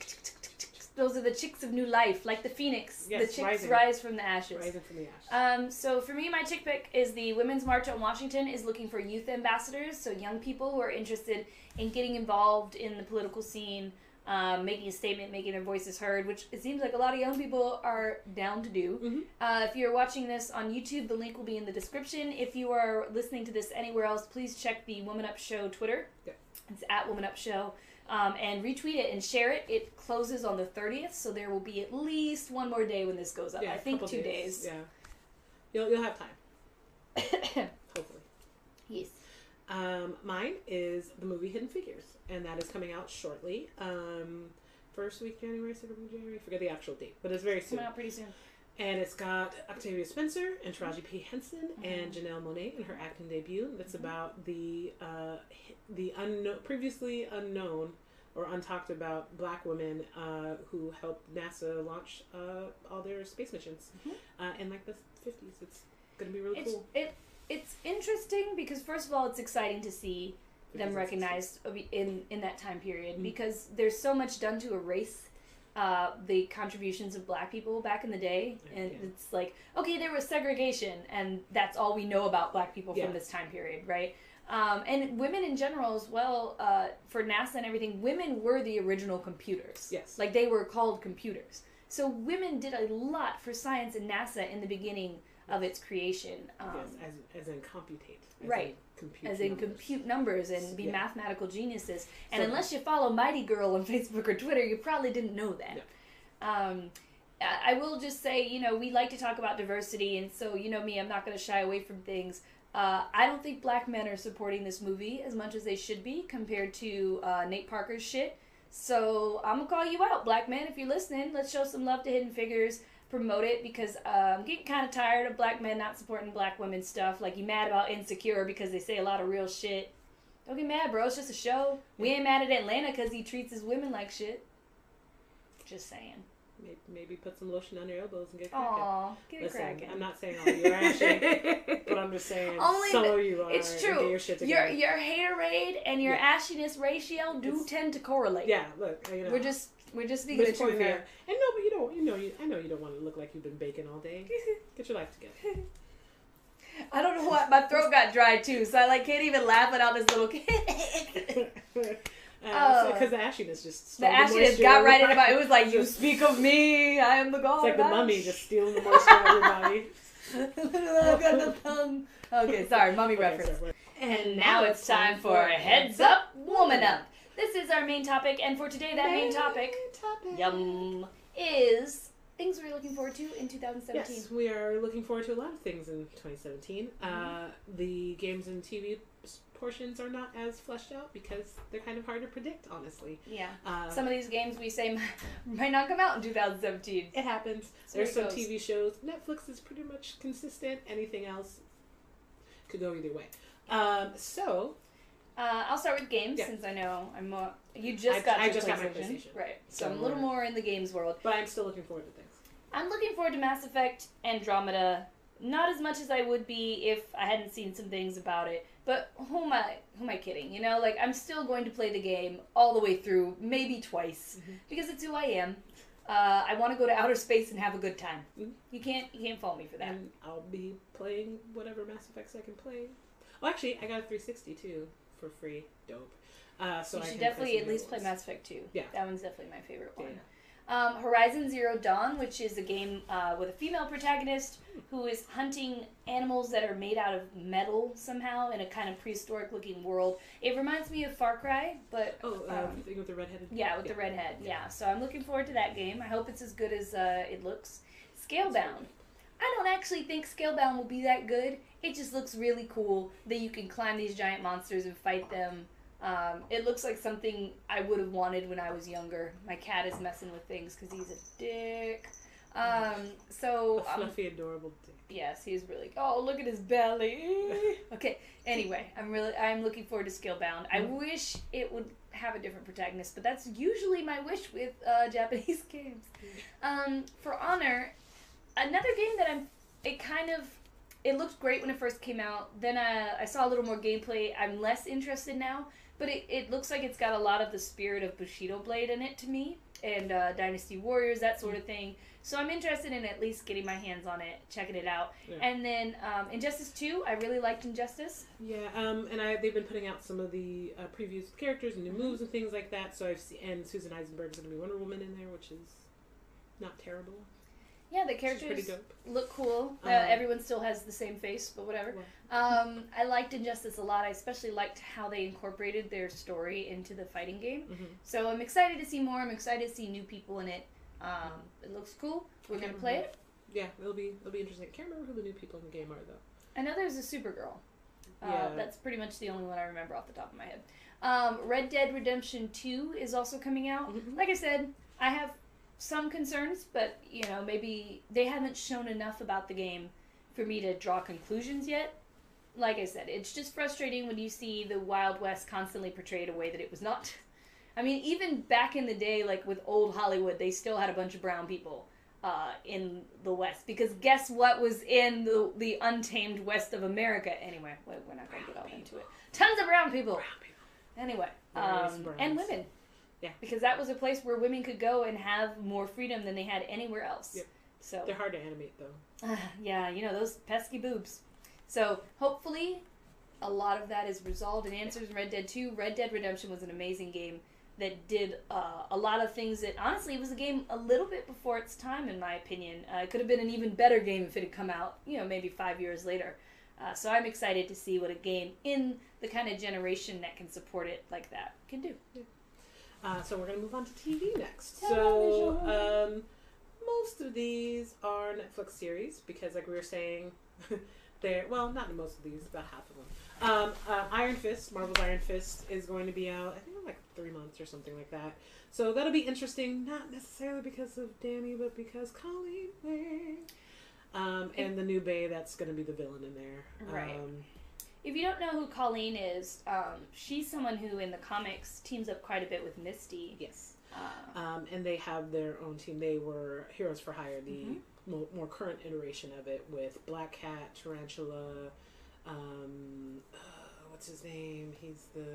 picks. Those are the chicks of new life, like the phoenix. Yes, the chicks rising. rise from the ashes. Rising from the ashes. Um, so for me, my chick pick is the Women's March on Washington is looking for youth ambassadors, so young people who are interested in getting involved in the political scene, um, making a statement, making their voices heard, which it seems like a lot of young people are down to do. Mm-hmm. Uh, if you're watching this on YouTube, the link will be in the description. If you are listening to this anywhere else, please check the Woman Up Show Twitter. Yeah. It's at Woman Up Show. um, and retweet it and share it. It closes on the thirtieth, so there will be at least one more day when this goes up. Yeah, I think two days. days. Yeah, you'll you'll have time. Hopefully. Yes. Um, mine is the movie Hidden Figures, and that is coming out shortly. Um, first week January, second week January. Forget the actual date, but it's very soon. Coming out pretty soon. And it's got Octavia Spencer and Taraji P. Henson mm-hmm. and Janelle Monáe in her acting debut. That's mm-hmm. about the uh, the unknown, previously unknown or untalked about Black women uh, who helped NASA launch uh, all their space missions mm-hmm. uh, in like the fifties. It's gonna be really it's, cool. It it's interesting because first of all, it's exciting to see them recognized in in that time period mm-hmm. because there's so much done to erase. Uh, the contributions of Black people back in the day, and yeah. it's like, okay, there was segregation, and that's all we know about Black people yeah. from this time period, right? Um, and women in general as well, uh, for NASA and everything, women were the original computers. Yes. Like, they were called computers. So women did a lot for science and NASA in the beginning of its creation. Um, yes, as, as in computate. As right. In compute as in numbers. compute numbers and be yeah. mathematical geniuses. And so, unless you follow Mighty Girl on Facebook or Twitter, you probably didn't know that. No. Um, I will just say, you know, we like to talk about diversity, and so, you know me, I'm not going to shy away from things. Uh, I don't think Black men are supporting this movie as much as they should be compared to uh, Nate Parker's shit. So I'm going to call you out, Black men, if you're listening. Let's show some love to Hidden Figures. Promote it, because uh, I'm getting kind of tired of Black men not supporting Black women stuff. Like, you mad about Insecure because they say a lot of real shit. Don't get mad, bro. It's just a show. We ain't mad at Atlanta because he treats his women like shit. Just saying. Maybe, maybe put some lotion on your elbows and get cracking. Aw, get Listen, cracking. I'm not saying all you are ashy, but I'm just saying Only some of you are. It's true. Get your shit together. Your, your haterade and your yeah. ashiness ratio do it's, tend to correlate. Yeah, look. You know. We're just... We're just being the truth here. And no, but you don't, you know, you, I know you don't want to look like you've been baking all day. Get your life together. I don't know why, my throat got dry too, so I like can't even laugh without this little kick. Because uh, so, the ashiness just stole the ashiness the got right in my, it was like, you speak of me, I am the god. It's like the mummy just stealing the moisture out of your body. Okay, sorry, mummy okay, reference. Sorry. And now it's time for Heads Up, Woman Up. This is our main topic, and for today, that main, main topic, topic yum, is things we're looking forward to in two thousand seventeen. Yes, we are looking forward to a lot of things in twenty seventeen. Mm-hmm. Uh, the games and T V portions are not as fleshed out because they're kind of hard to predict, honestly. Yeah. Uh, some of these games we say might not come out in two thousand seventeen. It happens. So There's it some goes. T V shows. Netflix is pretty much consistent. Anything else could go either way. Um, so... Uh, I'll start with games yeah. since I know I'm more. You just I, got. I your just PlayStation. got my PlayStation, right? So, so I'm a little more in the games world. But I'm still looking forward to things. I'm looking forward to Mass Effect Andromeda, not as much as I would be if I hadn't seen some things about it. But who am I? Who am I kidding? You know, like I'm still going to play the game all the way through, maybe twice, mm-hmm. because it's who I am. Uh, I want to go to outer space and have a good time. Mm-hmm. You can't. You can't fault me for that. And I'll be playing whatever Mass Effects I can play. Oh, actually, I got a three sixty too. For free, dope. Uh, so you should I definitely at least ones. play Mass Effect two. Yeah, that one's definitely my favorite one. Yeah. Um, Horizon Zero Dawn, which is a game uh, with a female protagonist who is hunting animals that are made out of metal somehow in a kind of prehistoric-looking world. It reminds me of Far Cry, but oh, uh, um, with the redheaded. Yeah, with yeah. the redhead. Yeah. yeah, so I'm looking forward to that game. I hope it's as good as uh, it looks. Scalebound. I don't actually think Scalebound will be that good. It just looks really cool that you can climb these giant monsters and fight them. Um, it looks like something I would have wanted when I was younger. My cat is messing with things because he's a dick. Um, so a fluffy, um, adorable dick. Yes, he's really. Oh, look at his belly. Okay. Anyway, I'm really. I'm looking forward to Scalebound. I wish it would have a different protagonist, but that's usually my wish with uh, Japanese games. Um, For Honor. Another game that I'm, it kind of, it looked great when it first came out. Then I, I saw a little more gameplay. I'm less interested now, but it, it looks like it's got a lot of the spirit of Bushido Blade in it to me, and uh, Dynasty Warriors, that sort of thing. So I'm interested in at least getting my hands on it, checking it out. Yeah. And then um, Injustice two, I really liked Injustice. Yeah, um, and I, they've been putting out some of the uh, previews with characters and new moves and things like that. So I've seen, and Susan Eisenberg's going to be Wonder Woman in there, which is not terrible. Yeah, the characters look cool. Um, uh, everyone still has the same face, but whatever. Well. Um, I liked Injustice a lot. I especially liked how they incorporated their story into the fighting game. Mm-hmm. So I'm excited to see more. I'm excited to see new people in it. Um, it looks cool. We're going to play it. Yeah, it'll be it'll be interesting. I can't remember who the new people in the game are, though. I know there's a Supergirl. Yeah. Uh, that's pretty much the only one I remember off the top of my head. Um, Red Dead Redemption two is also coming out. Mm-hmm. Like I said, I have some concerns, but, you know, maybe they haven't shown enough about the game for me to draw conclusions yet. Like I said, it's just frustrating when you see the Wild West constantly portrayed a way that it was not. I mean, even back in the day, like with old Hollywood, they still had a bunch of brown people uh, in the West. Because guess what was in the, the untamed West of America? Anyway, we're not going to get all into it. Tons of brown people. Brown people. Anyway, um, and women. Yeah. Because that was a place where women could go and have more freedom than they had anywhere else. Yep. So they're hard to animate, though. Uh, yeah, you know, those pesky boobs. So hopefully a lot of that is resolved and answers in Red Dead two. Red Dead Redemption was an amazing game that did uh, a lot of things that, honestly, it was a game a little bit before its time, in my opinion. Uh, it could have been an even better game if it had come out, you know, maybe five years later. Uh, so I'm excited to see what a game in the kind of generation that can support it like that can do. Yeah. Uh, so we're going to move on to T V next. Television. So um, most of these are Netflix series because, like we were saying, they're, well, not most of these, about half of them. Um, uh, Iron Fist, Marvel's Iron Fist, is going to be out, I think, in like three months or something like that. So that'll be interesting, not necessarily because of Danny, but because Colleen May. Um, and the new Bay that's going to be the villain in there. Right. Um, If you don't know who Colleen is, um, she's someone who in the comics teams up quite a bit with Misty. Yes. Uh, um, and they have their own team. They were Heroes for Hire, the mm-hmm. more, more current iteration of it, with Black Cat, Tarantula, um, uh, what's his name? He's the...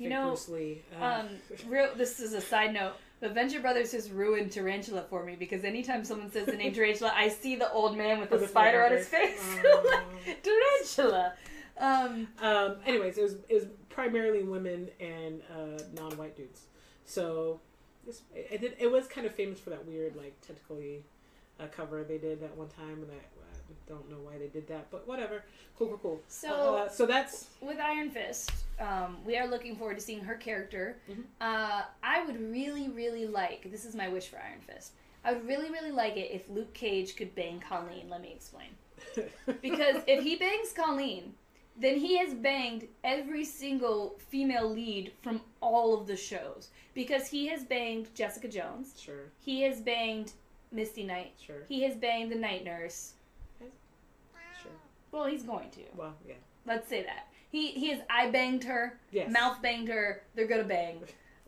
You know, Bruce Lee. Uh, um, real, this is a side note. The Venture Brothers has ruined Tarantula for me because anytime someone says the name Tarantula, I see the old man with the, the spider on his face. Oh. Tarantula. Um, um, anyways, it was it was primarily women and uh, non-white dudes. So this, it, it it was kind of famous for that weird, like, tentacly uh, cover they did at one time, and I don't know why they did that, but whatever. Cool, cool, cool. So, uh, so that's with Iron Fist. Um, we are looking forward to seeing her character. Mm-hmm. Uh, I would really, really like. This is my wish for Iron Fist. I would really, really like it if Luke Cage could bang Colleen. Let me explain. Because if he bangs Colleen, then he has banged every single female lead from all of the shows. Because he has banged Jessica Jones. Sure. He has banged Misty Knight. Sure. He has banged the Night Nurse. Well, he's going to. Well, yeah. Let's say that. He he has eye banged her, yes. Mouth banged her, they're gonna bang.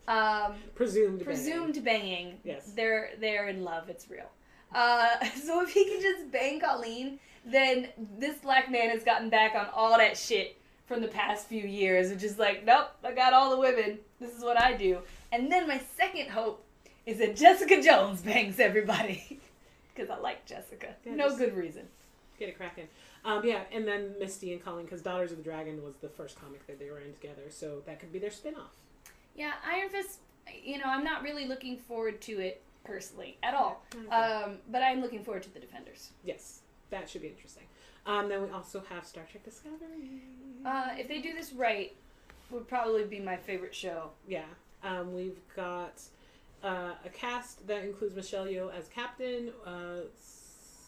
Um, presumed Presumed banging. banging. Yes. They're, they're in love, it's real. Uh, so if he can just bang Colleen, then this black man has gotten back on all that shit from the past few years, which is like, nope, I got all the women, this is what I do. And then my second hope is that Jessica Jones bangs everybody. Because I like Jessica. Yeah, no good reason. Get it cracking. Um, yeah, and then Misty and Colleen, because Daughters of the Dragon was the first comic that they were in together, so that could be their spin-off. Yeah, Iron Fist, you know, I'm not really looking forward to it personally at all, um, but I'm looking forward to the Defenders. Yes, that should be interesting. Um, then we also have Star Trek Discovery. Uh, if they do this right, would probably be my favorite show. Yeah, um, we've got uh, a cast that includes Michelle Yeoh as captain, uh,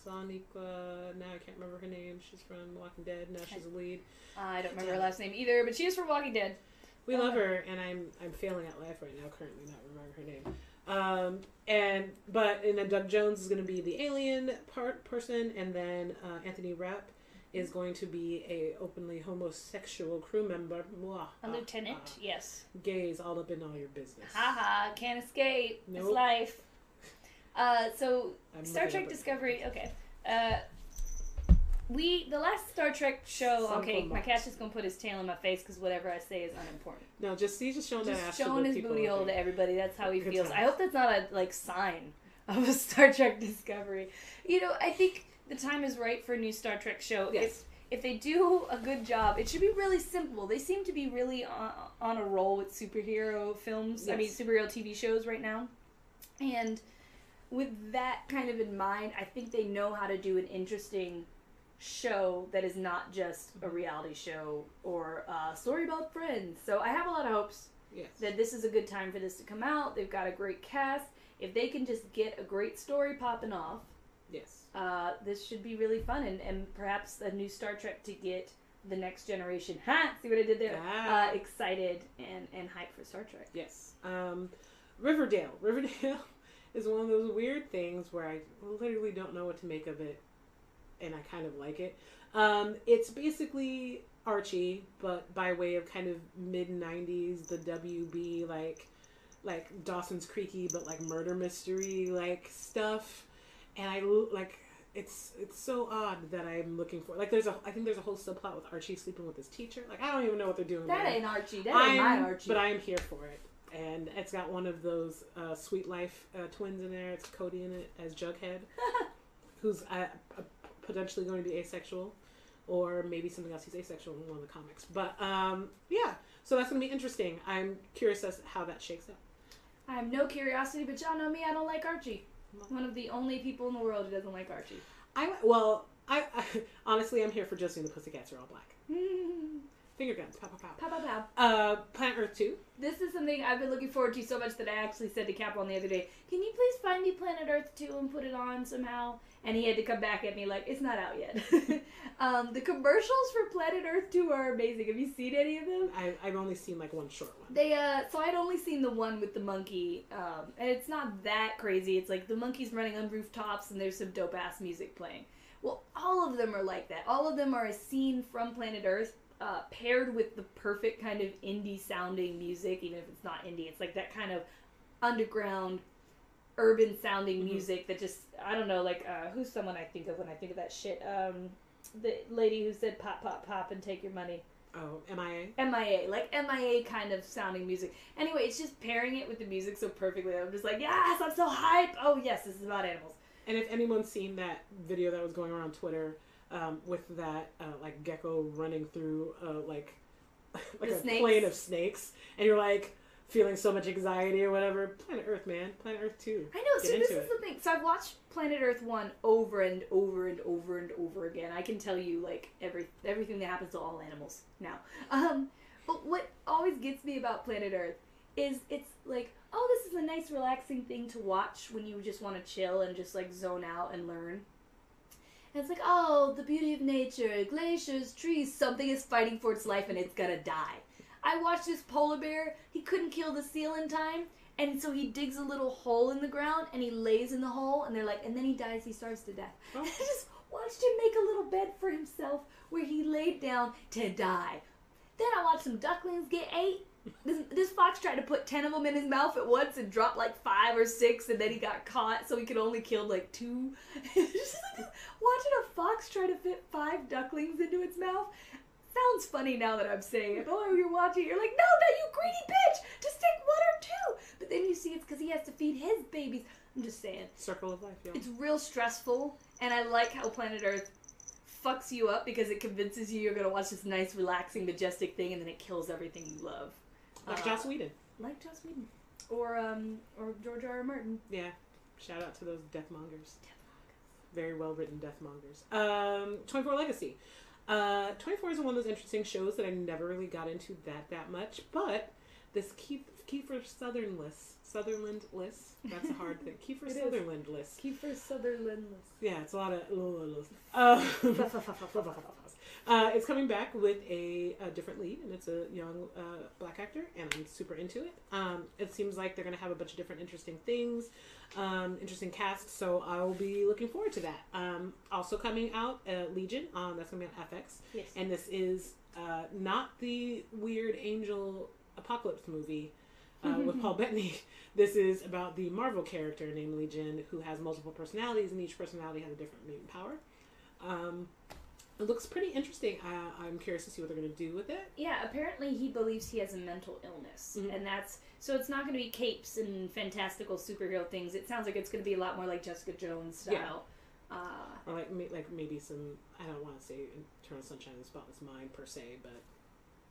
Soniqua, now I can't remember her name. She's from Walking Dead. Now she's a lead. Uh, I don't remember her last name either, but she is from Walking Dead. We uh, love her, and I'm I'm failing at life right now. Currently, not remembering her name. Um, and but and then Doug Jones is going to be the alien part person, and then uh, Anthony Rapp is going to be a openly homosexual crew member. Mwah, a ah, lieutenant, ah. Yes. Gays all up in all your business. Ha ha! Can't escape. Nope. It's life. Uh, so, I'm Star Trek Discovery, okay. Uh, we, the last Star Trek show, Some okay, my cat's just going to put his tail in my face because whatever I say is unimportant. No, just, he's just showing that ass to showing his booty hole to everybody, that's how he Good feels. Time. I hope that's not a, like, sign of a Star Trek Discovery. You know, I think the time is right for a new Star Trek show. Yes. If, if they do a good job, it should be really simple. They seem to be really on, on a roll with superhero films, yes. I mean, superhero T V shows right now. And... with that kind of in mind, I think they know how to do an interesting show that is not just a reality show or a story about friends. So I have a lot of hopes yes. that this is a good time for this to come out. They've got a great cast. If they can just get a great story popping off, yes, uh, this should be really fun, and, and perhaps a new Star Trek to get the next generation. Ha! See what I did there? Ah. Uh, excited and, and hyped for Star Trek. Yes. Um, Riverdale. Riverdale is one of those weird things where I literally don't know what to make of it, and I kind of like it. Um, it's basically Archie, but by way of kind of mid nineties, the W B, like, like Dawson's Creeky, but like murder mystery, like stuff. And I like, it's, it's so odd that I'm looking for, like, there's a, I think there's a whole subplot with Archie sleeping with his teacher. Like, I don't even know what they're doing. That ain't Archie. That I'm, ain't my Archie. But I am here for it. And it's got one of those uh, Sweet Life uh, twins in there. It's Cody in it as Jughead, who's uh, potentially going to be asexual, or maybe something else. He's asexual in one of the comics. But um, yeah, so that's going to be interesting. I'm curious as to how that shakes out. I have no curiosity, but y'all know me. I don't like Archie. One of the only people in the world who doesn't like Archie. I well, I, I honestly, I'm here for Josie and the Pussycats Are All Black. Mm. Finger guns, pow, pow, pow. Pow, pow, pow. Uh, Planet Earth two. This is something I've been looking forward to so much that I actually said to Caplon the other day, can you please find me Planet Earth two and put it on somehow? And he had to come back at me like, it's not out yet. um, the commercials for Planet Earth two are amazing. Have you seen any of them? I, I've only seen like one short one. They uh, So I'd only seen the one with the monkey. Um, and it's not that crazy. It's like the monkey's running on rooftops and there's some dope-ass music playing. Well, all of them are like that. All of them are a scene from Planet Earth. Uh, paired with the perfect kind of indie-sounding music, even if it's not indie. It's like that kind of underground, urban-sounding mm-hmm. music that just, I don't know, like, uh, who's someone I think of when I think of that shit? Um, the lady who said pop, pop, pop and take your money. Oh, M I A? M I A. Like, M I A kind of sounding music. Anyway, it's just pairing it with the music so perfectly. I'm just like, yes, I'm so hype! Oh, yes, this is about animals. And if anyone's seen that video that was going around Twitter... Um, with that, uh, like, gecko running through, uh, like, like a plane of snakes. And you're, like, feeling so much anxiety or whatever. Planet Earth, man. Planet Earth two. I know. Get so this is it. The thing. So I've watched Planet Earth one over and over and over and over again. I can tell you, like, every everything that happens to all animals now. Um, but what always gets me about Planet Earth is it's, like, oh, this is a nice, relaxing thing to watch when you just want to chill and just, like, zone out and learn. And it's like, oh, the beauty of nature, glaciers, trees, something is fighting for its life and it's gonna die. I watched this polar bear, he couldn't kill the seal in time, and so he digs a little hole in the ground and he lays in the hole, and they're like, and then he dies, he starves to death. Oh. And I just watched him make a little bed for himself where he laid down to die. Then I watched some ducklings get ate. This, this fox tried to put ten of them in his mouth at once and dropped like five or six, and then he got caught, so he could only kill like two. Just like watching a fox try to fit five ducklings into its mouth sounds funny now that I'm saying it. Oh, you're watching, you're like, no, no, you greedy bitch! Just take one or two! But then you see it's because he has to feed his babies. I'm just saying. Circle of life, yeah. It's real stressful, and I like how Planet Earth fucks you up because it convinces you you're going to watch this nice, relaxing, majestic thing, and then it kills everything you love. Like uh, Joss Whedon. Like Joss Whedon. Or um, or George R R. Martin. Yeah. Shout out to those deathmongers. Deathmongers. Very well written deathmongers. Um, twenty-four Legacy. Uh, twenty-four is one of those interesting shows that I never really got into that that much, but this Keith, Kiefer Sutherland list. Sutherland list. That's a hard thing. Kiefer Sutherland list. Kiefer Sutherland list. Yeah, it's a lot of... Uh, Uh, it's coming back with a, a different lead, and it's a young uh, black actor, and I'm super into it. Um, it seems like they're going to have a bunch of different interesting things, um, interesting cast, so I'll be looking forward to that. Um, also coming out, uh, Legion, um, that's going to be on F X, yes. And this is uh, not the weird angel apocalypse movie uh, with Paul Bettany. This is about the Marvel character named Legion, who has multiple personalities, and each personality has a different mutant power. Um... It looks pretty interesting. Uh, I'm curious to see what they're going to do with it. Yeah, apparently he believes he has a mental illness. Mm-hmm. And that's... So it's not going to be capes and fantastical superhero things. It sounds like it's going to be a lot more like Jessica Jones style. Yeah. Uh, or like, like maybe some... I don't want to say Eternal Sunshine of the Spotless Mind per se, but...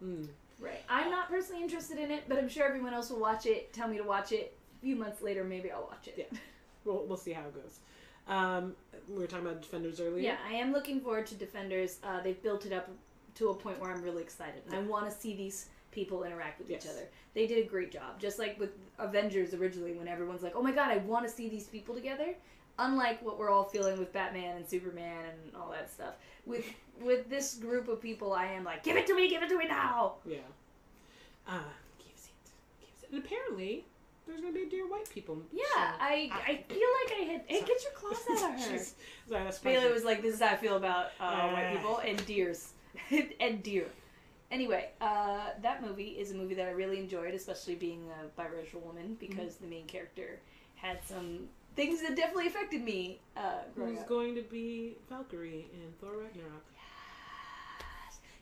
Mm. Right. I'm not personally interested in it, but I'm sure everyone else will watch it, tell me to watch it. A few months later, maybe I'll watch it. Yeah. We'll, we'll see how it goes. Um, we were talking about Defenders earlier. Yeah, I am looking forward to Defenders. Uh, they've built it up to a point where I'm really excited. And yeah. I want to see these people interact with yes. each other. They did a great job. Just like with Avengers originally, when everyone's like, oh my god, I want to see these people together. Unlike what we're all feeling with Batman and Superman and all that stuff. With with this group of people, I am like, give it to me, give it to me now! Yeah. Uh, gives it. Gives it. And apparently... there's going to be dear white people. Yeah, so, I I feel like I had... Hey, sorry. Get your claws out of her. She's, sorry, that's Bailey was like, this is how I feel about uh, uh, white people and deers. and deer. Anyway, uh, that movie is a movie that I really enjoyed, especially being a biracial woman, because mm-hmm. the main character had some things that definitely affected me uh, growing Who's up. Going to be Valkyrie in Thor Ragnarok.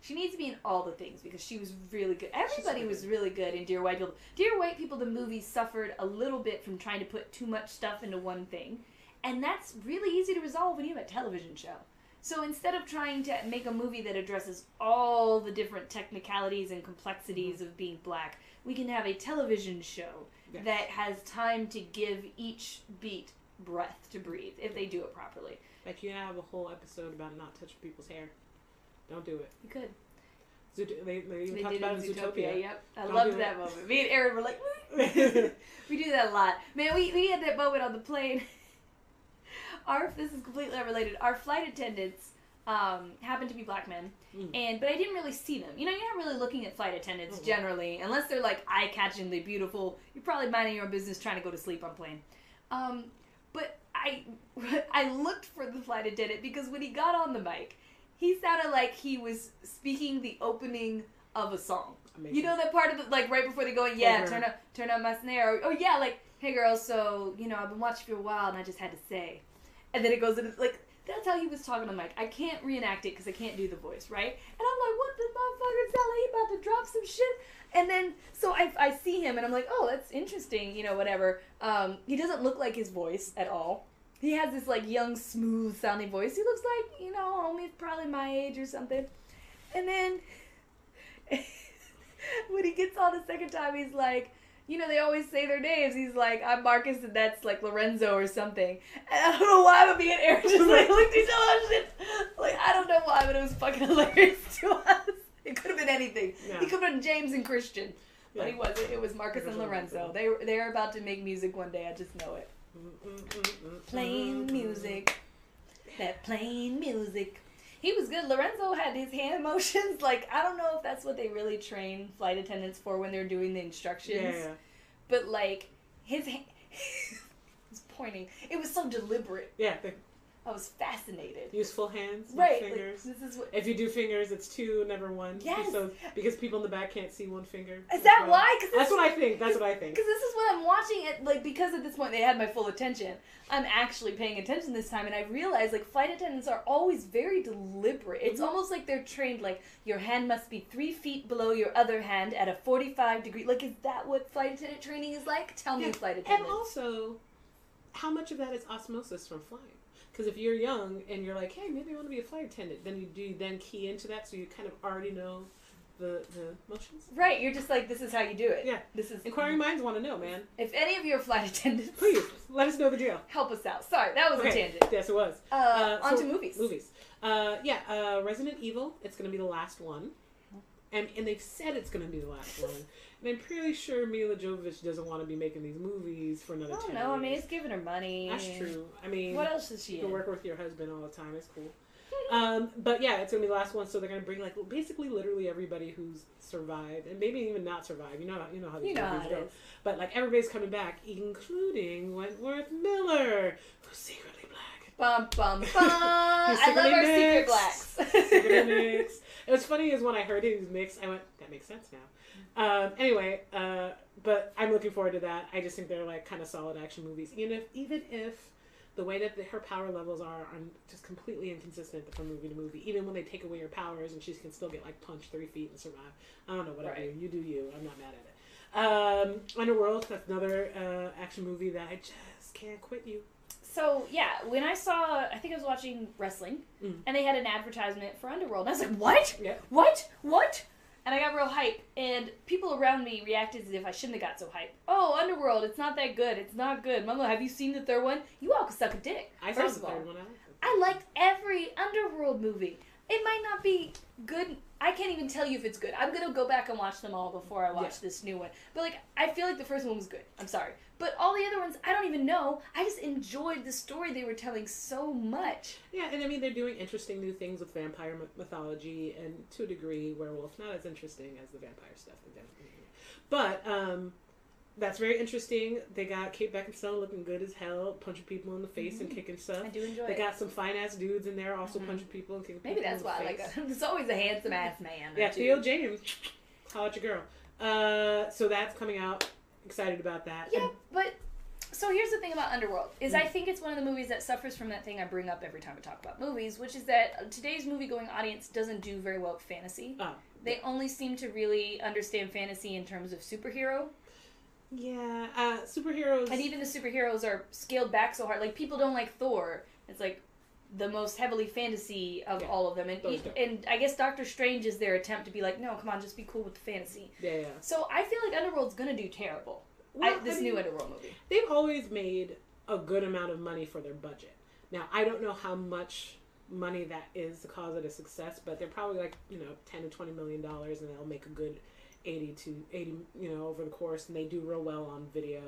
She needs to be in all the things because she was really good. Everybody was really good in Dear White People. Dear White People, the movie, suffered a little bit from trying to put too much stuff into one thing. And that's really easy to resolve when you have a television show. So instead of trying to make a movie that addresses all the different technicalities and complexities mm-hmm. of being black, we can have a television show yes. that has time to give each beat breath to breathe if they do it properly. Like, you and I have a whole episode about not touching people's hair. Don't do it. You could. Zoot- they they even they talked about it in Zootopia. Zootopia. Yep. I Don't loved that it. moment. Me and Aaron were like, we do that a lot. Man, we, we had that moment on the plane. Our This is completely unrelated. Our flight attendants um, happened to be black men, mm. and but I didn't really see them. You know, you're not really looking at flight attendants oh, generally, wow. unless they're like eye-catchingly beautiful. You're probably minding your own business trying to go to sleep on plane. Um, but I, I looked for the flight attendant because when he got on the mic, he sounded like he was speaking the opening of a song. Amazing. You know that part of the, like, right before they go, yeah, turn up, turn up my snare. Or, oh, yeah, like, hey, girl, so, you know, I've been watching for a while, and I just had to say. And then it goes into, like, that's how he was talking to Mike. I can't reenact it because I can't do the voice, right? And I'm like, what the motherfucker sound like? He about to drop some shit? And then, so I, I see him, and I'm like, oh, that's interesting, you know, whatever. Um, he doesn't look like his voice at all. He has this, like, young, smooth-sounding voice. He looks like, you know, homie, probably my age or something. And then when he gets on the second time, he's like, you know, they always say their names. He's like, I'm Marcus, and that's, like, Lorenzo or something. And I don't know why, but me and Aaron just, like, looked at each other and shit. Like, I don't know why, but it was fucking hilarious to us. It could have been anything. Yeah. He could have been James and Christian. Yeah. But he wasn't. It was Marcus and Lorenzo. They were, they are about to make music one day. I just know it. Plain music. That plain music. He was good. Lorenzo had his hand motions. Like, I don't know if that's what they really train flight attendants for when they're doing the instructions. Yeah. But, like, his hand... he was pointing. It was so deliberate. Yeah. They... I was fascinated. Useful hands. Right. Fingers. Like, this is what... if you do fingers, it's two, never one. Yes. So, because people in the back can't see one finger. Is that well. why? Cause That's what I think. That's what I think. Because this is what I'm watching. It like because at this point they had my full attention. I'm actually paying attention this time, and I realized like flight attendants are always very deliberate. It's mm-hmm. almost like they're trained like your hand must be three feet below your other hand at a forty-five degree. Like, is that what flight attendant training is like? Tell me, yeah. flight attendants. And also, how much of that is osmosis from flying? Because if you're young and you're like, hey, maybe I want to be a flight attendant, then you do you then key into that, so you kind of already know the the motions. Right, you're just like, this is how you do it. Yeah, this is inquiring minds want to know, man. If any of you are flight attendants, please let us know the deal. Help us out. Sorry, that was okay. a tangent. Yes, it was. Uh, uh, so on to movies. Movies. Uh, yeah, uh, Resident Evil. It's going to be the last one, and and they've said it's going to be the last one. And I'm pretty sure Mila Jovovich doesn't want to be making these movies for another ten years. I don't know. I mean, it's giving her money. That's true. I mean... what else is she in? You can work with your husband all the time. It's cool. um, but yeah, it's going to be the last one, so they're going to bring, like, basically literally everybody who's survived, and maybe even not survived. You know, you know how these you movies go. But, like, everybody's coming back, including Wentworth Miller, who's secretly black. Bum, bum, bum! I love our secret blacks. Secret mix. It was funny is when I heard it was mixed, I went, that makes sense now. Um, anyway, uh, but I'm looking forward to that. I just think they're like kind of solid action movies. Even if, even if the way that the, her power levels are are just completely inconsistent from movie to movie, even when they take away her powers and she can still get like punched three feet and survive. I don't know, whatever. Right. You do you. I'm not mad at it. Um, Underworld, that's another uh, action movie that I just can't quit you. So, yeah, when I saw, I think I was watching wrestling, mm. and they had an advertisement for Underworld. And I was like, what? Yeah. What? What? And I got real hype, and people around me reacted as if I shouldn't have got so hype. Oh, Underworld, it's not that good. It's not good. Mama, have you seen the third one? You all could suck a dick. I saw the third one. I liked every Underworld movie. It might not be good. I can't even tell you if it's good. I'm going to go back and watch them all before I watch yeah. this new one. But, like, I feel like the first one was good. I'm sorry. But all the other ones, I don't even know. I just enjoyed the story they were telling so much. Yeah, and I mean, they're doing interesting new things with vampire mythology and, to a degree, werewolf. Not as interesting as the vampire stuff. But, um... that's very interesting. They got Kate Beckinsale looking good as hell, punching people in the face mm-hmm. and kicking stuff. I do enjoy they it. They got some fine-ass dudes in there also mm-hmm. punching people and kicking Maybe people in the face. Maybe that's why. Like, there's always a handsome-ass man. Yeah, Theo James. How about your girl? Uh, so that's coming out. Excited about that. Yeah, and, but... so here's the thing about Underworld, is I think it's one of the movies that suffers from that thing I bring up every time I talk about movies, which is that today's movie-going audience doesn't do very well with fantasy. Oh. They only seem to really understand fantasy in terms of superhero. Yeah, uh, superheroes... and even the superheroes are scaled back so hard. Like, people don't like Thor. It's, like, the most heavily fantasy of yeah, all of them. And he, and I guess Doctor Strange is their attempt to be like, no, come on, just be cool with the fantasy. Yeah, yeah. So I feel like Underworld's gonna do terrible. Well, I, this I mean, new Underworld movie. They've always made a good amount of money for their budget. Now, I don't know how much money that is to cause it a success, but they're probably, like, you know, ten to twenty million dollars, and they'll make a good... eighty to eighty, you know, over the course, and they do real well on video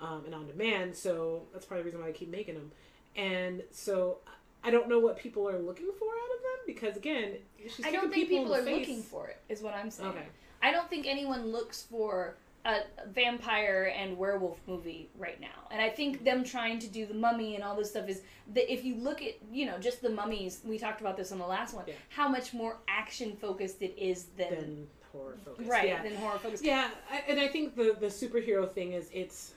um, and on demand, so that's probably the reason why I keep making them. And so I don't know what people are looking for out of them, because again, she's I don't think people, people are face. looking for it, is what I'm saying. Okay. I don't think anyone looks for a vampire and werewolf movie right now. And I think them trying to do The Mummy and all this stuff is that if you look at, you know, just The Mummies, we talked about this on the last one, yeah. how much more action focused it is than... than horror focused. Right, yeah. Then horror focused. Yeah, I, and I think the, the superhero thing is it's...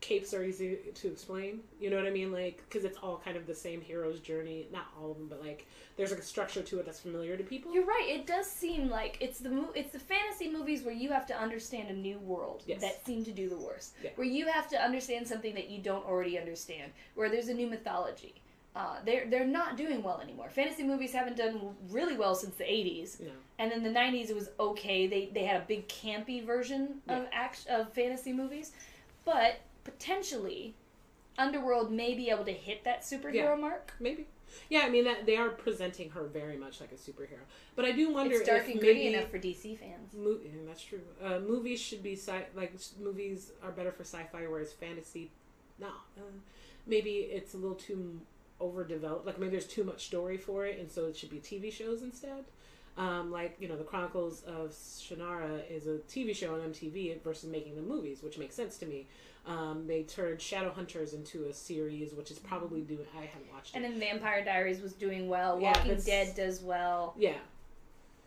capes are easy to explain, you know what I mean? Like, because it's all kind of the same hero's journey. Not all of them, but like, there's like a structure to it that's familiar to people. You're right. It does seem like it's the mo- it's the fantasy movies where you have to understand a new world yes. that seem to do the worst. Yeah. Where you have to understand something that you don't already understand. Where there's a new mythology. Uh, they're, they're not doing well anymore. Fantasy movies haven't done really well since the eighties. No. And then the nineties, it was okay. They they had a big campy version yeah. of act- of fantasy movies. But potentially, Underworld may be able to hit that superhero yeah, mark. Maybe. Yeah, I mean, that they are presenting her very much like a superhero. But I do wonder if It's dark if and gritty maybe, enough for D C fans. Mo- yeah, that's true. Uh, movies should be, sci- like, movies are better for sci-fi, whereas fantasy, no. Uh, maybe it's a little too overdeveloped. Like, maybe there's too much story for it, and so it should be T V shows instead. Um, like, you know, The Chronicles of Shannara is a T V show on M T V versus making the movies, which makes sense to me. Um, they turned Shadowhunters into a series, which is probably doing... I haven't watched it. And then Vampire Diaries was doing well. Yeah, Walking Dead does well. Yeah.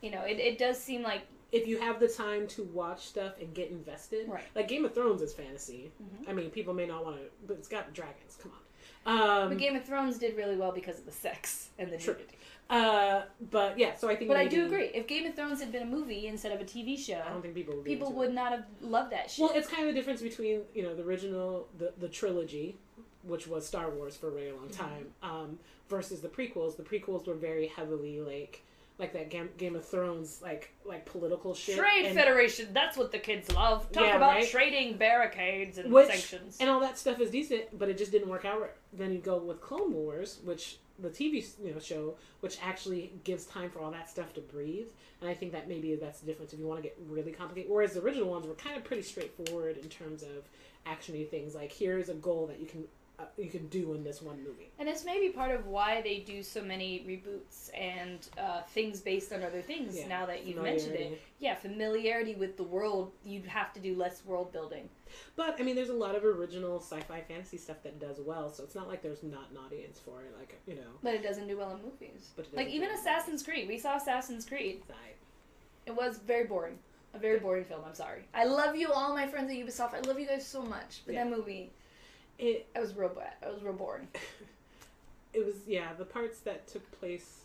You know, it, it does seem like... if you have the time to watch stuff and get invested... Right. Like, Game of Thrones is fantasy. Mm-hmm. I mean, people may not want to... but it's got dragons. Come on. Um, but Game of Thrones did really well because of the sex and the nudity. Uh, but yeah, so I think. But I do agree. If Game of Thrones had been a movie instead of a T V show, I don't think people would, people would not have loved that shit. Well, it's kind of the difference between, you know, the original, the the trilogy, which was Star Wars for a very long time, mm-hmm. um, versus the prequels. The prequels were very heavily like. Like that Game, Game of Thrones, like like political shit. Trade and, Federation, that's what the kids love. Talk yeah, about right? trading barricades and which, sanctions. And all that stuff is decent, but it just didn't work out. Right. Then you go with Clone Wars, which the T V you know, show, which actually gives time for all that stuff to breathe. And I think that maybe that's the difference if you want to get really complicated. Whereas the original ones were kind of pretty straightforward in terms of action-y things. Like, here's a goal that you can... Uh, you can do in this one movie. And it's maybe part of why they do so many reboots and uh, things based on other things yeah. now that you mentioned it. Yeah, familiarity with the world, you'd have to do less world building. But, I mean, there's a lot of original sci-fi fantasy stuff that does well, so it's not like there's not an audience for it, like, you know. But it doesn't do well in movies. But like, even Assassin's Creed. We saw Assassin's Creed. It was very boring. A very boring film, I'm sorry. I love you all, my friends at Ubisoft. I love you guys so much. But yeah. that movie... It I was real bad. I was real bored. It was yeah. The parts that took place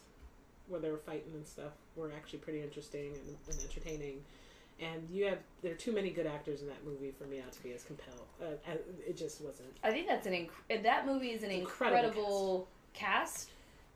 where they were fighting and stuff were actually pretty interesting and, and entertaining. And you have there are too many good actors in that movie for me not to be as compelled. Uh, it just wasn't. I think that's an inc- that movie is an incredible, incredible cast. cast.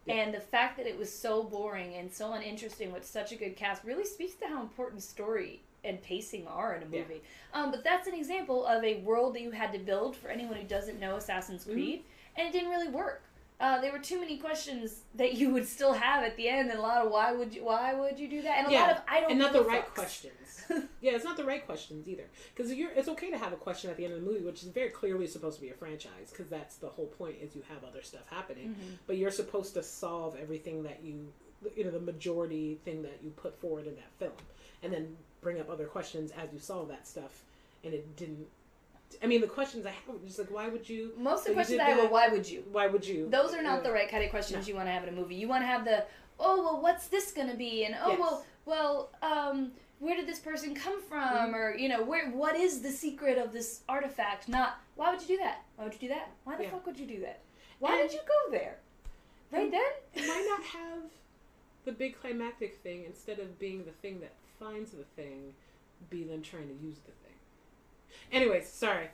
Yeah. And the fact that it was so boring and so uninteresting with such a good cast really speaks to how important story and pacing are in a movie. Yeah. Um, but that's an example of a world that you had to build for anyone who doesn't know Assassin's mm-hmm. Creed, and it didn't really work. Uh, there were too many questions that you would still have at the end, and a lot of why would you, why would you do that, and a yeah. lot of I don't. And not the right fucks. questions. Yeah, it's not the right questions either, because you're. It's okay to have a question at the end of the movie, which is very clearly supposed to be a franchise, because that's the whole point. Is you have other stuff happening, mm-hmm. but you're supposed to solve everything that you, you know, the majority thing that you put forward in that film, and then bring up other questions as you solve that stuff, and it didn't. I mean, the questions I have were just like, why would you? Most of the questions I have are, why would you? Why would you? Those are not the right kind of questions you want to have in a movie. You want to have the, oh, well, what's this going to be? And, oh, well, well, um, where did this person come from? Or, you know, where? What is the secret of this artifact? Not, why would you do that? Why would you do that? Why the fuck would you do that? Why did you go there? Right then? Why not have the big climactic thing, instead of being the thing that finds the thing, be them trying to use the thing? Anyways, sorry.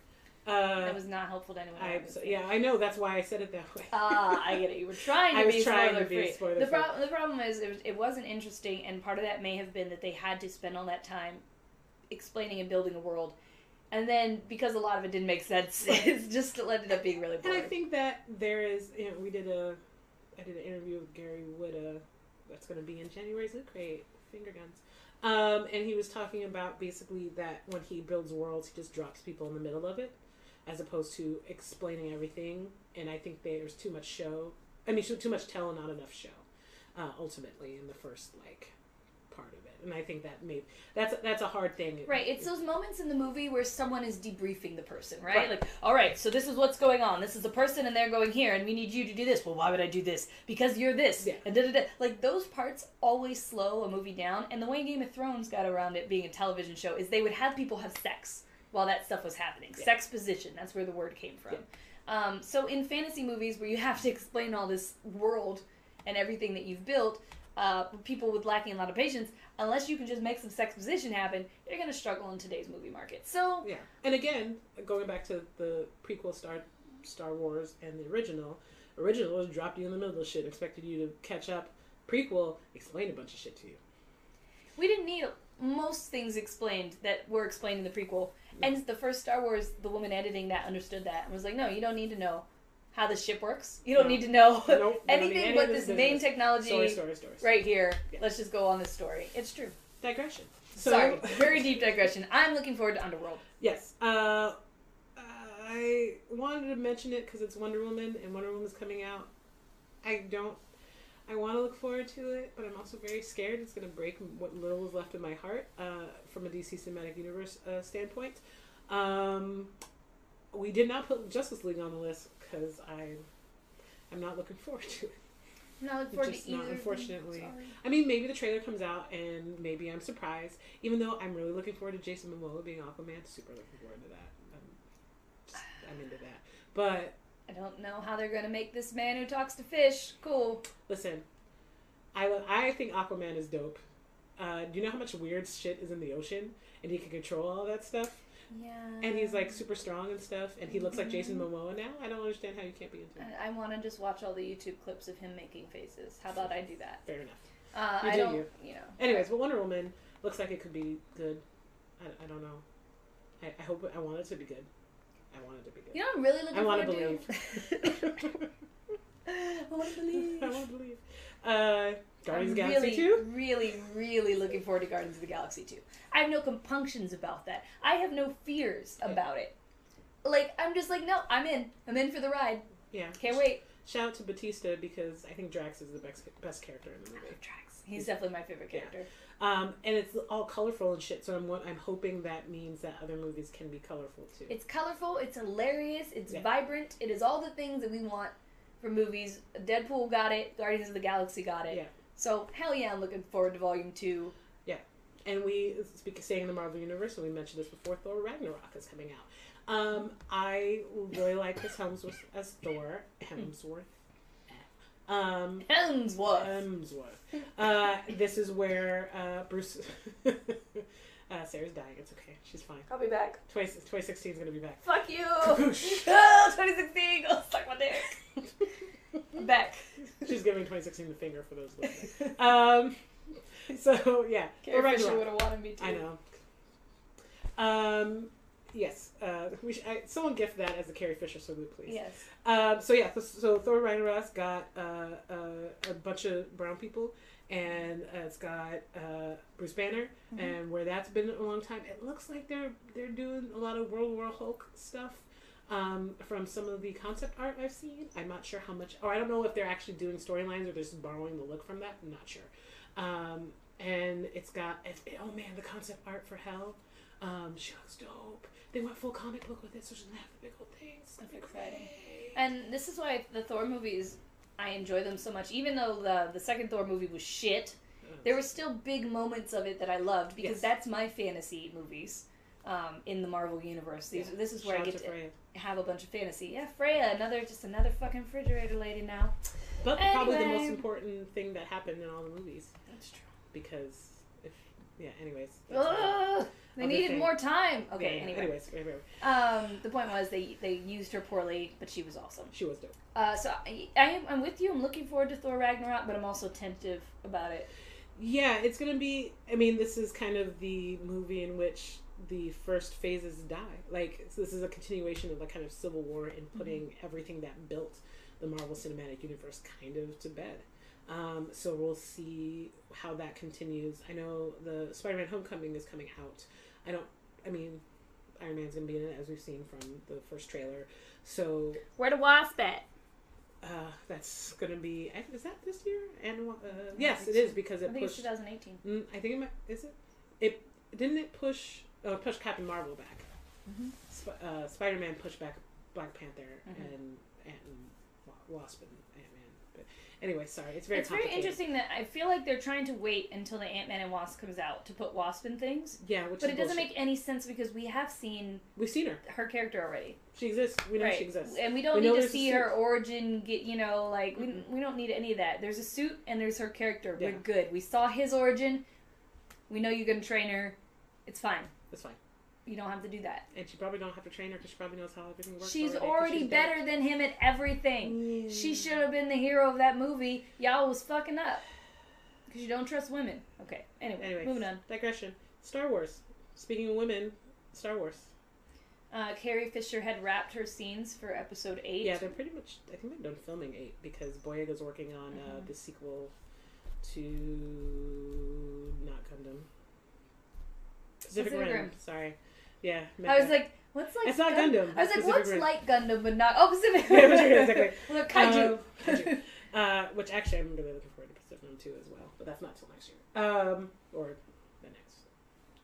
Uh, that was not helpful to anyone. I, so, yeah, I know. That's why I said it that way. Ah, I get it. You were trying to I was be trying spoiler to free. Be spoiler the, free. Pro- the problem is it, was, it wasn't interesting, and part of that may have been that they had to spend all that time explaining and building a world, and then because a lot of it didn't make sense, right. It's just it ended up being really boring. And I think that there is, you know, we did a, I did an interview with Gary Whitta. That's going to be in January's Loot Crate. Finger guns. Um, and he was talking about basically that when he builds worlds, he just drops people in the middle of it, as opposed to explaining everything. And I think there's too much show. I mean, too much tell and not enough show, uh, ultimately, in the first, like, part of it. And I think that maybe, that's, that's a hard thing. Right. It's those moments in the movie where someone is debriefing the person, right? right? Like, all right, so this is what's going on. This is the person, and they're going here, and we need you to do this. Well, why would I do this? Because you're this. Yeah. And da, da, da. Like, those parts always slow a movie down. And the way Game of Thrones got around it being a television show is they would have people have sex while that stuff was happening. Yeah. Sexposition. That's where the word came from. Yeah. Um, so in fantasy movies where you have to explain all this world and everything that you've built, Uh, people with lacking a lot of patience, unless you can just make some sexposition happen, you're going to struggle in today's movie market. So yeah, and again, going back to the prequel Star Star Wars and the original, original was dropped you in the middle of shit, expected you to catch up. Prequel explained a bunch of shit to you. We didn't need most things explained that were explained in the prequel, no. And the first Star Wars, the woman editing that understood that and was like, no, you don't need to know how the ship works. You don't no. need to know nope. anything any but this business. Main technology story, story, story, story. Right here. Yeah. Let's just go on this story. It's true. Digression. So, sorry. Very deep digression. I'm looking forward to Underworld. Yes. Uh, I wanted to mention it because it's Wonder Woman and Wonder Woman's coming out. I don't... I want to look forward to it, but I'm also very scared. It's going to break what little is left of my heart uh, from a D C Cinematic Universe uh, standpoint. Um, we did not put Justice League on the list, because I, I'm not looking forward to it. I'm not looking forward Just to either. Not, unfortunately. I mean, maybe the trailer comes out and maybe I'm surprised. Even though I'm really looking forward to Jason Momoa being Aquaman. Super looking forward to that. I'm, just, I'm into that. But I don't know how they're going to make this man who talks to fish cool. Listen, I love, I think Aquaman is dope. Uh, do you know how much weird shit is in the ocean? And he can control all that stuff? Yeah. And he's like super strong and stuff, and he looks like Jason Momoa now. I don't understand how you can't be into it. I, I want to just watch all the YouTube clips of him making faces. How about I do that? Fair enough. Uh, you I do don't, you. you know. Anyways, but Wonder Woman looks like it could be good. I, I don't know. I, I hope I want it to be good. I want it to be good. You know, I'm really looking forward to. I want to believe. I want to believe. I want to believe. Uh, Guardians I'm of the Galaxy two? Really, really looking forward to Guardians of the Galaxy two. I have no compunctions about that. I have no fears about yeah. it. Like, I'm just like, no, I'm in. I'm in for the ride. Yeah. Can't wait. Shout out to Batista, because I think Drax is the best, best character in the movie. I love Drax. He's definitely my favorite character. Yeah. Um, and it's all colorful and shit, so I'm I'm hoping that means that other movies can be colorful, too. It's colorful. It's hilarious. It's yeah. vibrant. It is all the things that we want for movies. Deadpool got it. Guardians of the Galaxy got it. Yeah. So, hell yeah, I'm looking forward to Volume two. Yeah. And we, speak, staying in the Marvel Universe, and we mentioned this before, Thor Ragnarok is coming out. Um, I really like this Hemsworth as Thor. Hemsworth. Um, Hemsworth. Hemsworth. Uh, this is where uh, Bruce... Uh, Sarah's dying. It's okay. She's fine. I'll be back. twenty sixteen is going to be back. Fuck you! Oh, twenty sixteen! Go suck my dick! I'm back. She's giving twenty sixteen the finger for those listening. Um, so, yeah. Carrie Fisher would have wanted me to. I know. Um, yes. Uh, we should, I, someone gift that as a Carrie Fisher salute, please. Yes. Um, so, yeah. So, so Thor Ragnarok got uh, uh, a bunch of brown people. And uh, it's got uh, Bruce Banner, mm-hmm. and where that's been a long time. It looks like they're they're doing a lot of World War Hulk stuff um, from some of the concept art I've seen. I'm not sure how much, or I don't know if they're actually doing storylines or they're just borrowing the look from that. I'm not sure. Um, and it's got it, it, oh man, the concept art for Hell. Um, she looks dope. They went full comic book with it, so she doesn't have the big old things. That's exciting. And this is why the Thor movies. I enjoy them so much. Even though the the second Thor movie was shit, there were still big moments of it that I loved because yes. that's my fantasy movies um, in the Marvel Universe. These, yeah. This is where Shout I get to, to have a bunch of fantasy. Yeah, Freya, another just another fucking refrigerator lady now. But anyway. Probably the most important thing that happened in all the movies. That's true. Because, if, yeah, anyways. Ugh, they needed thing. more time. Okay, yeah, anyway. Anyways. Anyway. Um, the point was they, they used her poorly, but she was awesome. She was dope. Uh, so I, I am, I'm with you. I'm looking forward to Thor Ragnarok, but I'm also tentative about it. Yeah, it's going to be... I mean, this is kind of the movie in which the first phases die. Like, so this is a continuation of a kind of Civil War and putting mm-hmm. everything that built the Marvel Cinematic Universe kind of to bed. Um, so we'll see how that continues. I know the Spider-Man Homecoming is coming out. I don't... I mean... Iron Man's going to be in it, as we've seen from the first trailer. So... Where the Wasp at? Uh, that's going to be... Is that this year? And uh, Yes, it is, because it I think pushed, it's twenty eighteen. Mm, I think it might... Is it? It didn't it push... Uh, push Captain Marvel back. Mm-hmm. Sp- uh, Spider-Man pushed back Black Panther mm-hmm. and, and Wasp and Ant-Man. But anyway, sorry. It's very It's very interesting that I feel like they're trying to wait until the Ant-Man and Wasp comes out to put Wasp in things. Yeah, which But is it doesn't bullshit. make any sense because we have seen... We've seen her. Her character already. She exists. We know right. she exists. And we don't we need to see her origin get, you know, like, mm-hmm. we, we don't need any of that. There's a suit and there's her character. Yeah. We're good. We saw his origin. We know you can train her. It's fine. It's fine. You don't have to do that. And she probably don't have to train her because she probably knows how everything works. She's already she's better dead. than him at everything. Mm. She should have been the hero of that movie. Y'all was fucking up. Because you don't trust women. Okay. Anyway, Anyways, moving on. Digression. Star Wars. Speaking of women, Star Wars. Uh, Carrie Fisher had wrapped her scenes for episode eight. Yeah, they're pretty much, I think they're done filming eight because Boyega's working on mm-hmm. uh, the sequel to not Gundam. Pacific, Pacific Rim. Rim. Sorry. Yeah, I was like, what's like? It's not Gund- Gundam. I was like, Pacific what's Rim. like Gundam, but not oh, Pacific Rim. Yeah, exactly. Look, kaiju. Um, kaiju. Uh, which actually, I'm really looking forward to Pacific Rim two as well, but that's not till next year, um, or the next.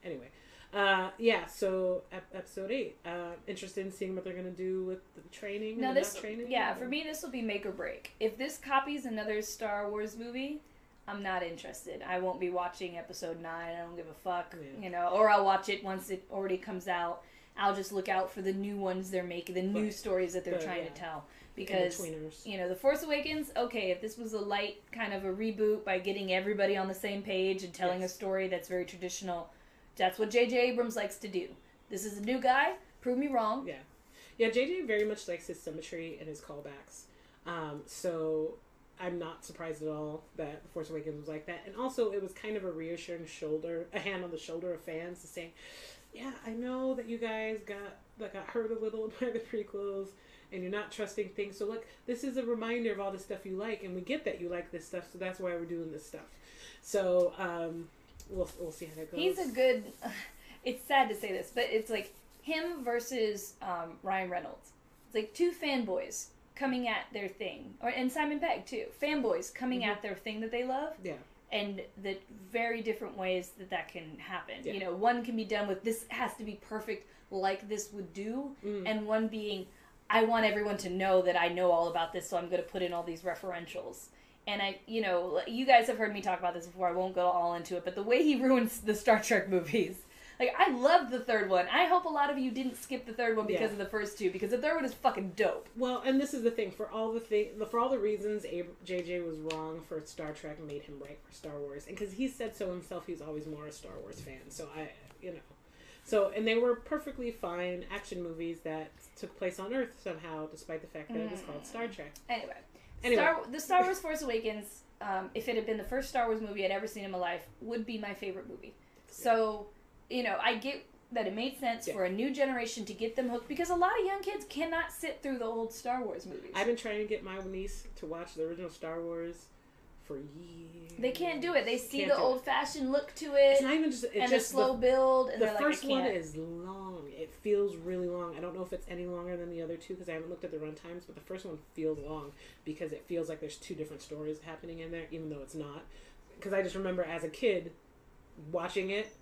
Anyway, uh, yeah. So ep- episode eight. Uh, interested in seeing what they're gonna do with the training. Now and this, not training. Yeah, or? For me, this will be make or break. If this copies another Star Wars movie. I'm not interested. I won't be watching episode nine. I don't give a fuck, yeah. you know. Or I'll watch it once it already comes out. I'll just look out for the new ones they're making, the new right. stories that they're the, trying yeah. to tell. Because, you know, The Force Awakens, okay, if this was a light kind of a reboot by getting everybody on the same page and telling yes. a story that's very traditional, that's what J J Abrams likes to do. This is a new guy. Prove me wrong. Yeah. Yeah, J J very much likes his symmetry and his callbacks. Um, so... I'm not surprised at all that The Force Awakens was like that. And also, it was kind of a reassuring shoulder, a hand on the shoulder of fans to say, yeah, I know that you guys got that got hurt a little by the prequels, and you're not trusting things. So, look, this is a reminder of all the stuff you like, and we get that you like this stuff, so that's why we're doing this stuff. So, um, we'll, we'll see how that goes. He's a good... Uh, it's sad to say this, but it's like him versus um, Ryan Reynolds. It's like two fanboys. Coming at their thing, or and Simon Pegg too. Fanboys coming mm-hmm. at their thing that they love, yeah, and the very different ways that that can happen. Yeah. You know, one can be done with this has to be perfect, like this would do, mm. and one being, I want everyone to know that I know all about this, so I'm going to put in all these referentials. And I, you know, you guys have heard me talk about this before. I won't go all into it, but the way he ruins the Star Trek movies. Like, I love the third one. I hope a lot of you didn't skip the third one because yeah. of the first two, because the third one is fucking dope. Well, and this is the thing. For all the thi- for all the reasons J J was wrong for Star Trek made him right for Star Wars. And because he said so himself, he's always more a Star Wars fan. So, I, you know. So, and they were perfectly fine action movies that took place on Earth somehow, despite the fact that mm. it was called Star Trek. Anyway. Anyway. Star, the Star Wars Force Awakens, um, if it had been the first Star Wars movie I'd ever seen in my life, would be my favorite movie. So, you know, I get that it made sense yeah. for a new generation to get them hooked, because a lot of young kids cannot sit through the old Star Wars movies. I've been trying to get my niece to watch the original Star Wars for years. They can't do it. They see can't the old-fashioned look to it. It's not even just... It's and just the slow the, build, and the they're like, I can't. The first one is long. It feels really long. I don't know if it's any longer than the other two, because I haven't looked at the run times, but the first one feels long, because it feels like there's two different stories happening in there, even though it's not. Because I just remember as a kid watching it,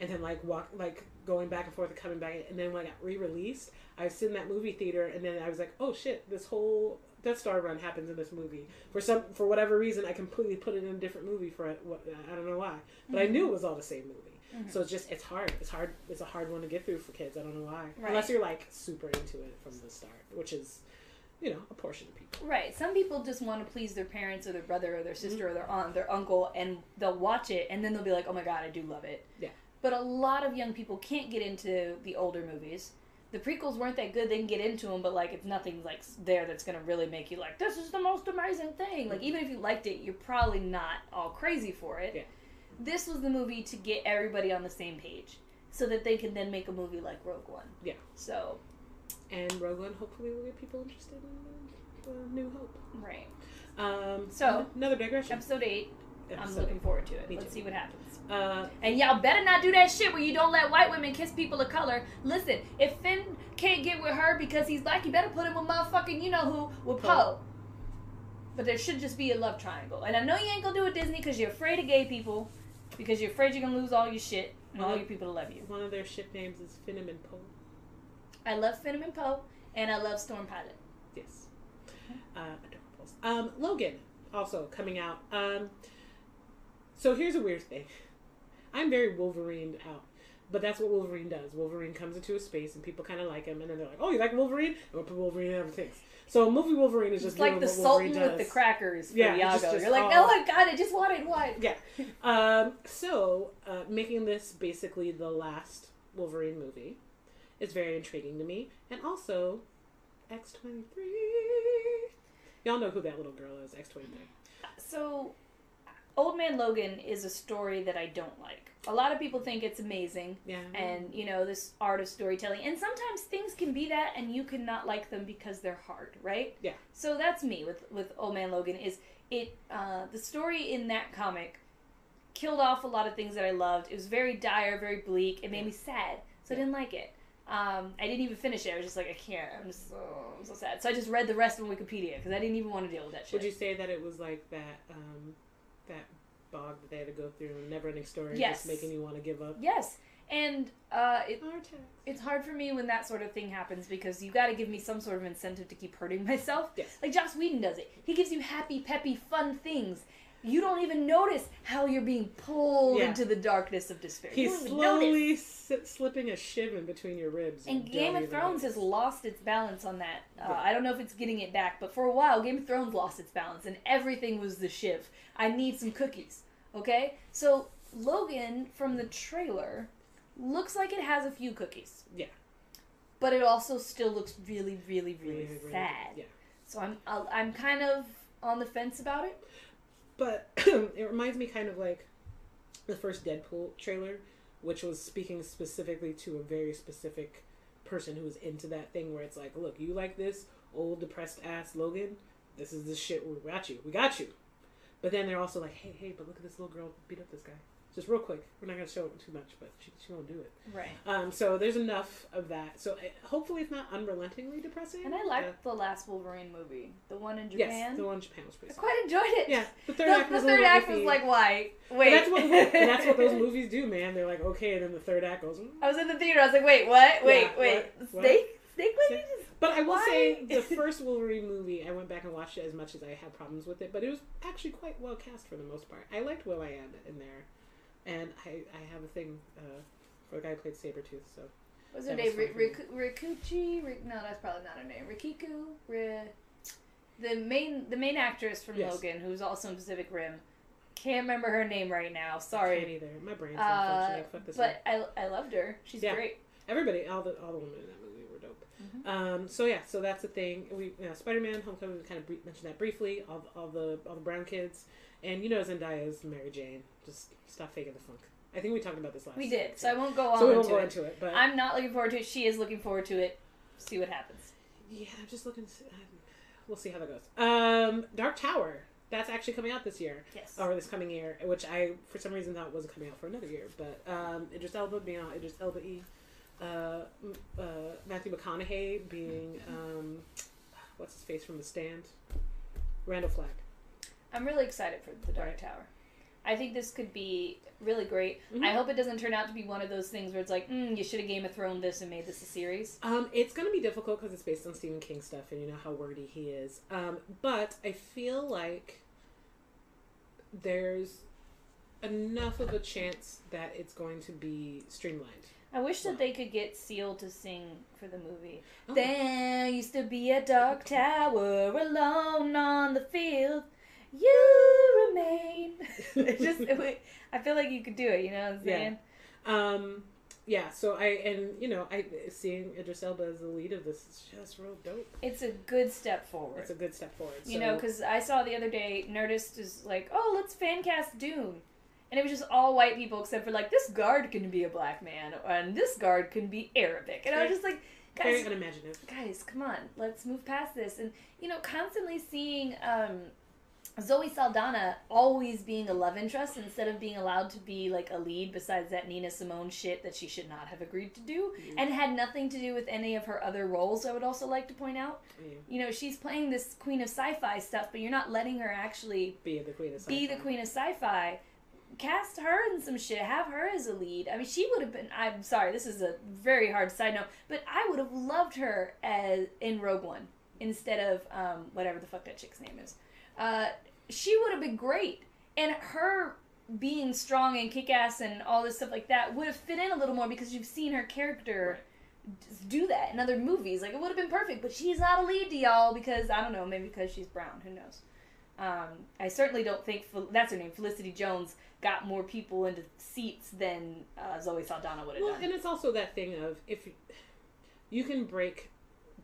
and then, like, walk, like going back and forth and coming back. And then when I got re-released, I was in that movie theater, and then I was like, oh, shit, this whole Death Star run happens in this movie. For some, for whatever reason, I completely put it in a different movie for, what, I don't know why. But mm-hmm. I knew it was all the same movie. Mm-hmm. So it's just, it's hard. It's hard. It's a hard one to get through for kids. I don't know why. Right. Unless you're, like, super into it from the start, which is, you know, a portion of people. Right. Some people just want to please their parents or their brother or their sister mm-hmm. or their aunt, their uncle, and they'll watch it, and then they'll be like, oh, my God, I do love it. Yeah. But a lot of young people can't get into the older movies. The prequels weren't that good. They can get into them, but, like, it's nothing, like, there that's going to really make you, like, this is the most amazing thing. Like, even if you liked it, you're probably not all crazy for it. Yeah. This was the movie to get everybody on the same page so that they can then make a movie like Rogue One. Yeah. So. And Rogue One hopefully will get people interested in uh, New Hope. Right. Um, so. Another digression. Episode eight. I'm looking forward to it. Let's see what happens. Uh, and y'all better not do that shit where you don't let white women kiss people of color. Listen, if Finn can't get with her because he's black, you better put him with motherfucking you-know-who with Poe. But there should just be a love triangle. And I know you ain't gonna do it, Disney, because you're afraid of gay people, because you're afraid you're gonna lose all your shit and all your people to love you. One of their ship names is Finnam and Poe. I love Finnam and Poe, and I love Storm Pilot. Yes. Uh, adorables. Um, Logan, also coming out. Um... So here's a weird thing. I'm very Wolverined out. But that's what Wolverine does. Wolverine comes into a space and people kind of like him. And then they're like, oh, you like Wolverine? And we'll put Wolverine in everything. So movie Wolverine is just like the Sultan does with the crackers for yeah, Iago. Just, just You're like, all... oh, my God, I just wanted one. Yeah. um, so uh, making this basically the last Wolverine movie is very intriguing to me. And also, X twenty-three. Y'all know who that little girl is, X twenty-three. So... Old Man Logan is a story that I don't like. A lot of people think it's amazing. Yeah. And, you know, this art of storytelling. And sometimes things can be that and you cannot like them because they're hard, right? Yeah. So that's me with, with Old Man Logan is it, uh, the story in that comic killed off a lot of things that I loved. It was very dire, very bleak. It made me sad. So I didn't like it. Um, I didn't even finish it. I was just like, I can't. I'm just so, I'm so sad. So I just read the rest on Wikipedia because I didn't even want to deal with that shit. Would you say that it was like that, um... that bog that they had to go through, a never-ending story, yes. Just making you want to give up. Yes, and uh, it, it's hard for me when that sort of thing happens because you got to give me some sort of incentive to keep hurting myself. Yes. Like Joss Whedon does it. He gives you happy, peppy, fun things. You don't even notice how you're being pulled yeah. into the darkness of despair. He's slowly s- slipping a shiv in between your ribs. And you Game of Thrones notice. has lost its balance on that. Uh, yeah. I don't know if it's getting it back, but for a while, Game of Thrones lost its balance, and everything was the shiv. I need some cookies, okay? So Logan, from the trailer, looks like it has a few cookies. Yeah. But it also still looks really, really, really, really sad. Really, yeah. So I'm, I'll, I'm kind of on the fence about it. But it reminds me kind of like the first Deadpool trailer, which was speaking specifically to a very specific person who was into that thing where it's like, look, you like this old depressed ass Logan? This is the shit we got you. We got you. But then they're also like, hey, hey, but look at this little girl beat up this guy. Just real quick. We're not going to show it too much, but she, she won't do it. Right. Um, so there's enough of that. So it, hopefully it's not unrelentingly depressing. And I liked uh, the last Wolverine movie. The one in Japan. Yes, the one in Japan was pretty I sad. quite enjoyed it. Yeah. The third the, act was The third act iffy. was like, why? Wait. That's what, and that's what those movies do, man. They're like, okay, and then the third act goes, mm. I was in the theater. I was like, wait, what? Wait, yeah, wait. What? What? Steak? Steak ladies? But I will why? say, the first Wolverine movie, I went back and watched it as much as I had problems with it, but it was actually quite well cast for the most part. I liked Will.i.am in there. And I, I have a thing uh, for the guy who played Sabretooth, so... What's her name? Rikuchi? R- no, that's probably not her name. Rikiku? R- the main the main actress from yes. Logan, who's also in Pacific Rim. Can't remember her name right now. Sorry. I can't either. My brain's not uh, functioning. Fuck this But I, I loved her. She's yeah. great. Everybody, all the all the women in that movie were dope. Mm-hmm. Um, so yeah, so that's the thing. We you know, Spider-Man: Homecoming, we kind of mentioned that briefly. All all the all the brown kids, and you know Zendaya's Mary Jane. Just stop faking the funk. I think we talked about this last. We did, so I won't go on. So we won't into go it. into it. But I'm not looking forward to it. She is looking forward to it. See what happens. Yeah, I'm just looking. To, um, we'll see how that goes. Um, Dark Tower. That's actually coming out this year. Yes. Or this coming year, which I, for some reason, thought wasn't coming out for another year. But um, Idris Elba being out, Idris Elba E. Uh, uh, Matthew McConaughey being, um, what's his face from The Stand? Randall Flagg. I'm really excited for The Dark right. Tower. I think this could be really great. Mm-hmm. I hope it doesn't turn out to be one of those things where it's like, mm, you should have Game of Thrones this and made this a series. Um, it's going to be difficult because it's based on Stephen King stuff and you know how wordy he is. Um, but I feel like there's enough of a chance that it's going to be streamlined. I wish that wow. they could get Seal to sing for the movie. Oh. There used to be a dark tower alone on the field. You remain. It's just, it, I feel like you could do it, you know what I'm saying? Yeah. Um, yeah, so I, and you know, I seeing Idris Elba as the lead of this is just real dope. It's a good step forward. It's a good step forward. You so. know, because I saw the other day, Nerdist is like, oh, let's fan cast Dune. And it was just all white people except for like, this guard can be a black man, and this guard can be Arabic. And I was just like, guys. Very unimaginative. Guys, come on, let's move past this. And, you know, constantly seeing, um, Zoe Saldana always being a love interest instead of being allowed to be like a lead besides that Nina Simone shit that she should not have agreed to do mm. and had nothing to do with any of her other roles, I would also like to point out. Mm. You know, she's playing this queen of sci-fi stuff, but you're not letting her actually be the queen of sci-fi. Be the queen of sci-fi. Cast her in some shit. Have her as a lead. I mean, she would have been, I'm sorry, this is a very hard side note, but I would have loved her as in Rogue One instead of um, whatever the fuck that chick's name is. Uh, she would have been great, and her being strong and kick-ass and all this stuff like that would have fit in a little more because you've seen her character right. do that in other movies. Like, it would have been perfect, but she's not a lead to y'all because, I don't know, maybe because she's brown. Who knows? Um, I certainly don't think, Fel- that's her name, Felicity Jones, got more people into seats than uh, Zoe Saldana would have well, done. And it's also that thing of, if you, you can break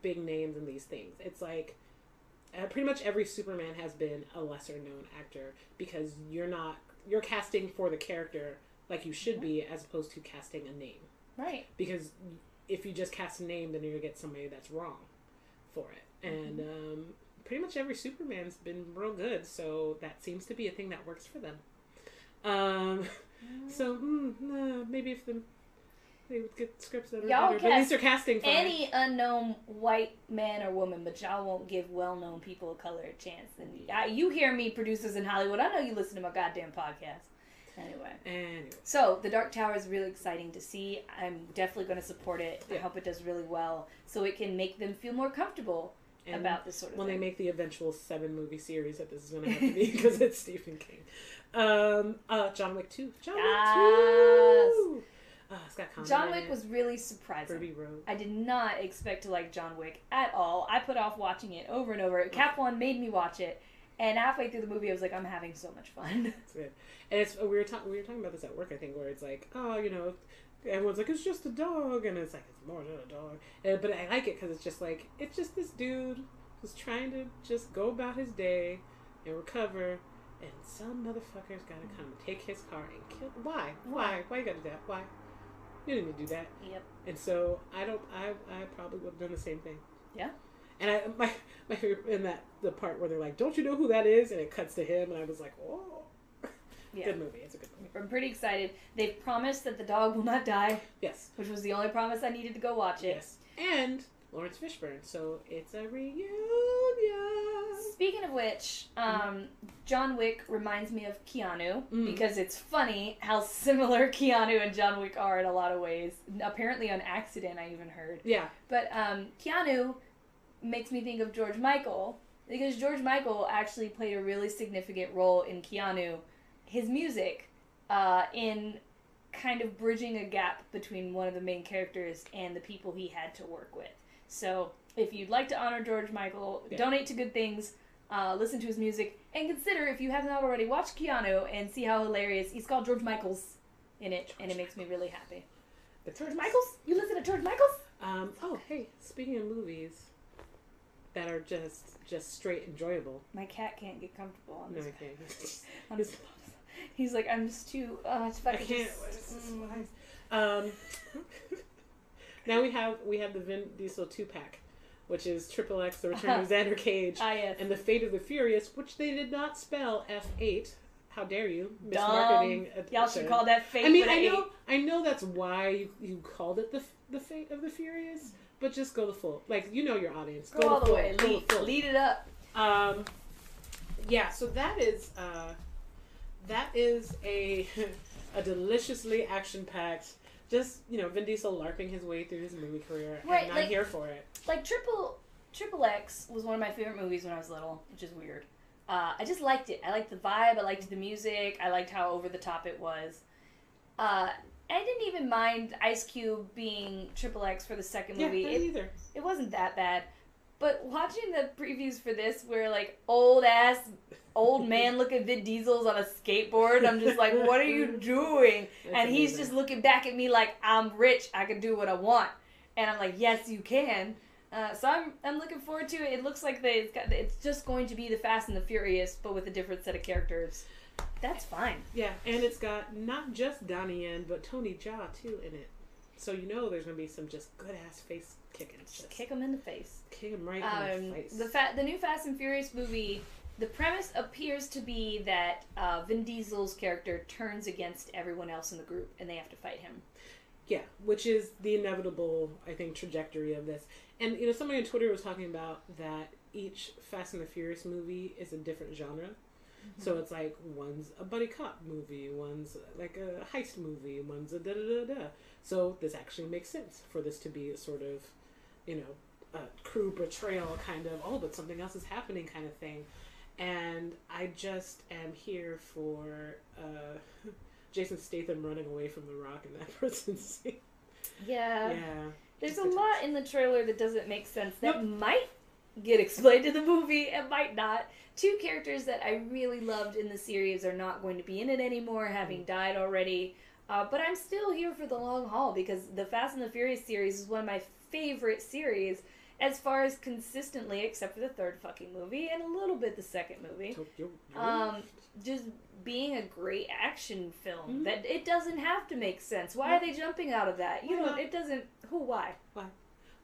big names in these things. It's like... Uh, pretty much every Superman has been a lesser-known actor because you're not you're casting for the character like you should be as opposed to casting a name. Right. Because if you just cast a name, then you're going to get somebody that's wrong for it. And mm-hmm. um, pretty much every Superman's been real good, so that seems to be a thing that works for them. Um, mm. So mm, uh, maybe if the... They would get scripts that are y'all better, but at least they're casting for any it. unknown white man or woman, but y'all won't give well-known people of color a chance. And I, you hear me, producers in Hollywood. I know you listen to my goddamn podcast. Anyway. Anyway. So, The Dark Tower is really exciting to see. I'm definitely going to support it. Yeah. I hope it does really well so it can make them feel more comfortable and about this sort of when thing. When they make the eventual seven-movie series that this is going to have to be because it's Stephen King. Um, uh, John Wick two. John yes. Wick two! Oh, Scott Connery. John Wick was really surprising. I did not expect to like John Wick at all. I put off watching it over and over. Caplon made me watch it, and halfway through the movie, I was like, "I'm having so much fun." That's good. And it's we were talking we were talking about this at work, I think, where it's like, oh, you know, everyone's like, "It's just a dog," and it's like, "It's more than a dog." And, but I like it because it's just like it's just this dude who's trying to just go about his day and recover. And some motherfucker's gotta come take his car and kill. Why? Why? Why you gotta do that? Why? You didn't do that. Yep. And so I don't. I I probably would have done the same thing. Yeah. And I my my favorite in that the part where they're like, "Don't you know who that is?" and it cuts to him, and I was like, "Oh." Yeah. Good movie. It's a good movie. I'm pretty excited. They've promised that the dog will not die. Yes. Which was the only promise I needed to go watch it. Yes. And Lawrence Fishburne. So it's a reunion. Speaking of which, um, John Wick reminds me of Keanu mm. because it's funny how similar Keanu and John Wick are in a lot of ways. Apparently on accident, I even heard. Yeah. But um, Keanu makes me think of George Michael because George Michael actually played a really significant role in Keanu, his music, uh, in kind of bridging a gap between one of the main characters and the people he had to work with. So... If you'd like to honor George Michael, yeah. donate to good things, uh, listen to his music, and consider, if you have not already, watch Keanu and see how hilarious. He's called George Michaels in it, George and it makes Michael. me really happy. George Michaels? You listen to George Michaels? Um, oh, hey, speaking of movies that are just just straight enjoyable. My cat can't get comfortable on this. No, he can't. on his, he's like, I'm just too... Uh, it's I can't. Just, mm. Um, now we have we have the Vin Diesel two-pack, which is Triple X, The Return of Xander Cage, ah, yes. and The Fate of the Furious, which they did not spell F eight. How dare you? Mismarketing. Y'all should call that Fate. I mean, I know, I know that's why you, you called it the the Fate of the Furious, but just go the full. Like, you know your audience. Go, go all the, the way. Go lead, the lead it up. Um, yeah. So that is uh, that is a a deliciously action packed. Just, you know, Vin Diesel LARPing his way through his movie career, right, and I'm like, here for it. Like, Triple Triple X was one of my favorite movies when I was little, which is weird. Uh, I just liked it. I liked the vibe. I liked the music. I liked how over the top it was. Uh, I didn't even mind Ice Cube being Triple X for the second movie. Yeah, not it, either. It wasn't that bad. But watching the previews for this, where, like, old-ass, old-man-looking Vin Diesel's on a skateboard, I'm just like, what are you doing? That's and amazing. He's just looking back at me like, I'm rich, I can do what I want. And I'm like, yes, you can. Uh, so I'm I'm looking forward to it. It looks like they, it's, got, it's just going to be the Fast and the Furious, but with a different set of characters. That's fine. Yeah, and it's got not just Donnie Yen, but Tony Jaa, too, in it. So you know there's going to be some just good-ass face kicking. Just, just kick them in the face. Kick them right um, in the face. The, fa- the new Fast and Furious movie, the premise appears to be that uh, Vin Diesel's character turns against everyone else in the group, and they have to fight him. Yeah, which is the inevitable, I think, trajectory of this. And, you know, somebody on Twitter was talking about that each Fast and the Furious movie is a different genre. So it's like, one's a buddy cop movie, one's like a heist movie, one's a da-da-da-da. So this actually makes sense for this to be a sort of, you know, a crew betrayal kind of, oh, but something else is happening kind of thing. And I just am here for uh, Jason Statham running away from The Rock in that prison scene. Yeah. Yeah. There's a lot in the trailer that doesn't make sense that nope. might get explained in the movie and might not. Two characters that I really loved in the series are not going to be in it anymore, having died already. Uh, but I'm still here for the long haul because the Fast and the Furious series is one of my favorite series as far as consistently, except for the third fucking movie and a little bit the second movie. Um, just being a great action film. Mm-hmm. That it doesn't have to make sense. Why yeah. are they jumping out of that? You why know, not? It doesn't... Who, why? Why?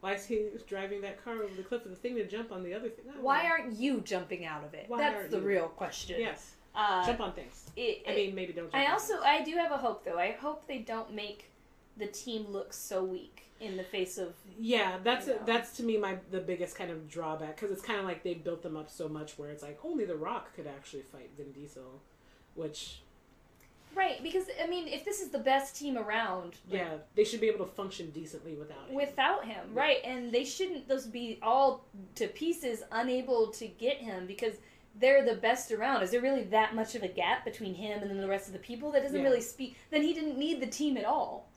Why is he driving that car over the cliff of the thing to jump on the other thing? No, Why no. aren't you jumping out of it? Why That's the you? real question. Yes. Uh, jump on things. It, it, I mean, maybe don't jump I on also, things. I do have a hope, though. I hope they don't make the team look so weak in the face of... Yeah, that's you know. a, that's to me my the biggest kind of drawback, because it's kind of like they built them up so much where it's like, only The Rock could actually fight Vin Diesel, which... Right, because, I mean, if this is the best team around... Like, yeah, they should be able to function decently without him. Without him, yeah. right. And they shouldn't just be all to pieces unable to get him because they're the best around. Is there really that much of a gap between him and then the rest of the people? That doesn't yeah. really speak... Then he didn't need the team at all.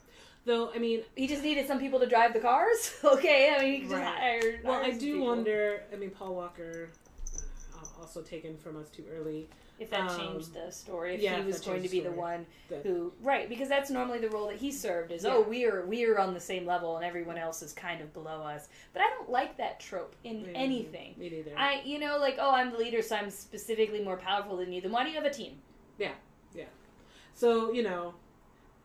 Though, I mean... He just needed some people to drive the cars? Okay, I mean, he could right. just hire... Well, hire I do people. wonder... I mean, Paul Walker, uh, also taken from us too early... If that um, changed the story, if yeah, he was going to be the, the one that, who, right, because that's normally the role that he served is, yeah. oh, we're we're on the same level and everyone else is kind of below us. But I don't like that trope in me, anything. Me neither. I, you know, like, oh, I'm the leader, so I'm specifically more powerful than you. Then why do you have a team? Yeah, yeah. So, you know,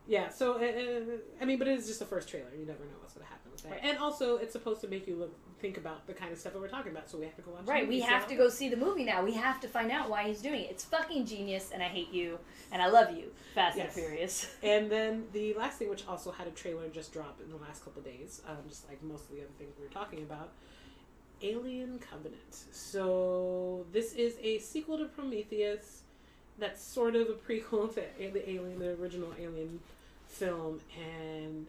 yeah, so, uh, I mean, but it is just the first trailer. You never know what's going to happen with that. Right. And also, it's supposed to make you look... think about the kind of stuff that we're talking about, so we have to go watch right, the movie. Right, we have now. to go see the movie now. We have to find out why he's doing it. It's fucking genius, and I hate you, and I love you, Fast yes. and Furious. And then the last thing, which also had a trailer just drop in the last couple of days, um, just like most of the other things we were talking about, Alien Covenant. So this is a sequel to Prometheus that's sort of a prequel to the Alien, the original Alien film, and...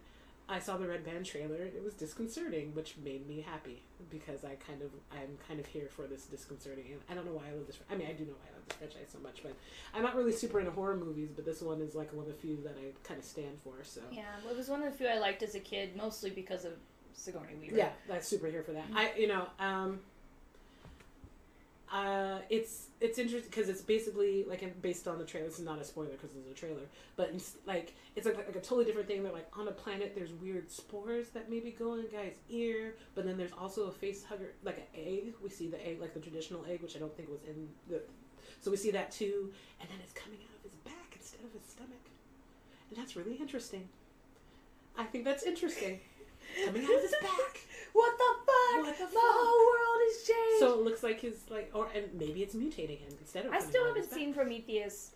I saw the Red Band trailer. It was disconcerting, which made me happy because I kind of I'm kind of here for this disconcerting. And I don't know why I love this. I mean, I do know why I love this franchise so much, but I'm not really super into horror movies. But this one is like one of the few that I kind of stand for. So yeah, well, it was one of the few I liked as a kid, mostly because of Sigourney Weaver. Yeah, I'm super here for that. I you know um, Uh, it's it's interesting because it's basically like based on the trailer. It's not a spoiler because there's a trailer, but it's like it's like, like a totally different thing. They're like on a planet. There's weird spores that maybe go in a guy's ear, but then there's also a face hugger, like an egg. We see the egg, like the traditional egg, which I don't think was in the. So we see that too, and then it's coming out of his back instead of his stomach, and that's really interesting. I think that's interesting. Coming out of his back. What the fuck? What the, the fuck? Whole world has changed. So it looks like his like, or and maybe it's mutating him instead of. I still haven't seen Prometheus.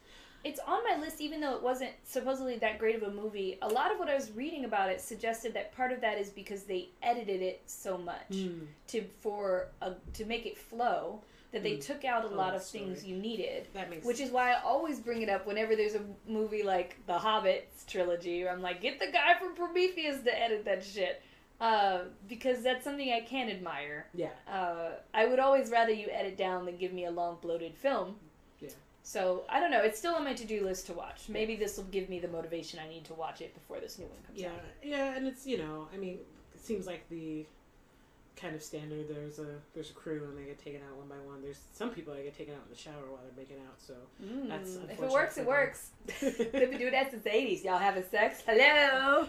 It's on my list, even though it wasn't supposedly that great of a movie. A lot of what I was reading about it suggested that part of that is because they edited it so much mm. to for a, to make it flow that they mm. took out a oh, lot of story. Things you needed. That makes which sense. Is why I always bring it up whenever there's a movie like The Hobbit's trilogy. I'm like, get the guy from Prometheus to edit that shit. Uh, because that's something I can admire. Yeah. Uh, I would always rather you edit down than give me a long, bloated film. Yeah. So, I don't know. It's still on my to-do list to watch. Maybe yeah. this will give me the motivation I need to watch it before this new one comes yeah. out. Yeah, and it's, you know, I mean, it seems like the kind of standard, there's a there's a crew and they get taken out one by one. There's some people that get taken out in the shower while they're making out, so mm. that's unfortunate. If it works, it works. They've been doing that since the eighties. Y'all having sex? Hello!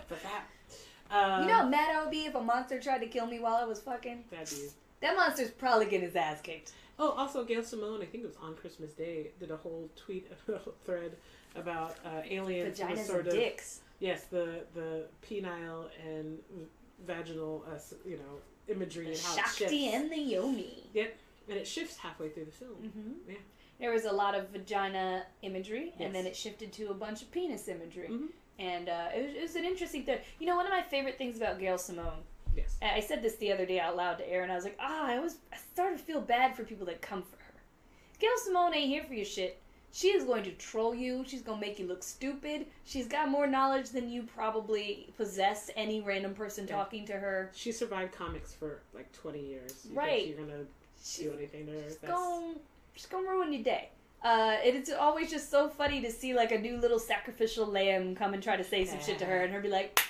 Um, you know how mad I would be if a monster tried to kill me while I was fucking? That'd be... That monster's probably getting his ass kicked. Oh, also Gail Simone, I think it was on Christmas Day, did a whole tweet, a whole thread about uh, aliens. Vaginas sort and of, dicks. Yes, the, the penile and vaginal, uh, you know, imagery and how it shifts. Shakti and the Yomi. Yep, and it shifts halfway through the film. Mm-hmm. Yeah. There was a lot of vagina imagery, yes. and then it shifted to a bunch of penis imagery. Mm-hmm. And uh, it, was, it was an interesting thing. You know, one of my favorite things about Gail Simone. Yes. I said this the other day out loud to Aaron. I was like, ah, I always I started to feel bad for people that come for her. Gail Simone ain't here for your shit. She is going to troll you. She's going to make you look stupid. She's got more knowledge than you probably possess any random person yeah. talking to her. She survived comics for like twenty years. You right. Think you're going to do anything to her? She's going to ruin your day. Uh, it, it's always just so funny to see, like, a new little sacrificial lamb come and try to say some shit to her, and her be like,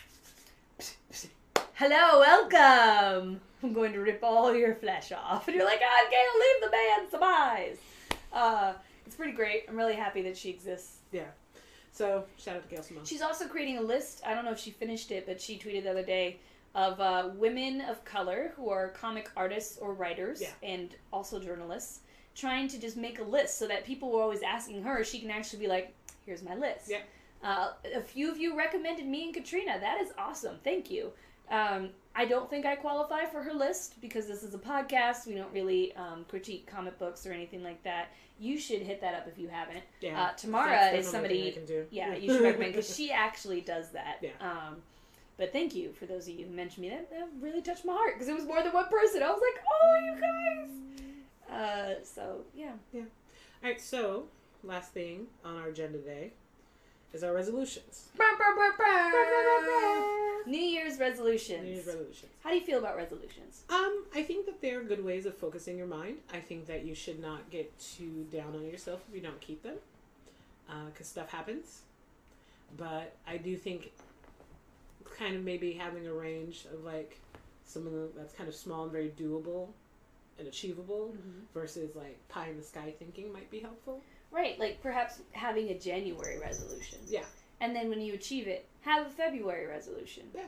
hello, welcome! I'm going to rip all your flesh off. And you're like, I can't leave the man some eyes! Uh, it's pretty great. I'm really happy that she exists. Yeah. So, shout out to Gail Simone. She's also creating a list, I don't know if she finished it, but she tweeted the other day, of uh, women of color who are comic artists or writers, yeah. and also journalists. Trying to just make a list so that people were always asking her, she can actually be like, here's my list. Yeah. Uh, a few of you recommended me and Katrina. That is awesome. Thank you. Um, I don't think I qualify for her list because this is a podcast. We don't really um, critique comic books or anything like that. You should hit that up if you haven't. Yeah. Uh, Tamara is somebody... Can do. Yeah, you should recommend because she actually does that. Yeah. Um, but thank you for those of you who mentioned me. That, that really touched my heart because it was more than one person. I was like, oh, you guys... Uh, so, yeah. Yeah. All right, so, last thing on our agenda today is our resolutions. New Year's resolutions. New Year's resolutions. How do you feel about resolutions? Um, I think that they're good ways of focusing your mind. I think that you should not get too down on yourself if you don't keep them, because uh, stuff happens. But I do think kind of maybe having a range of, like, something that's kind of small and very doable and achievable mm-hmm. versus like pie in the sky thinking might be helpful. Right, like perhaps having a January resolution. Yeah. And then when you achieve it, have a February resolution. Yeah.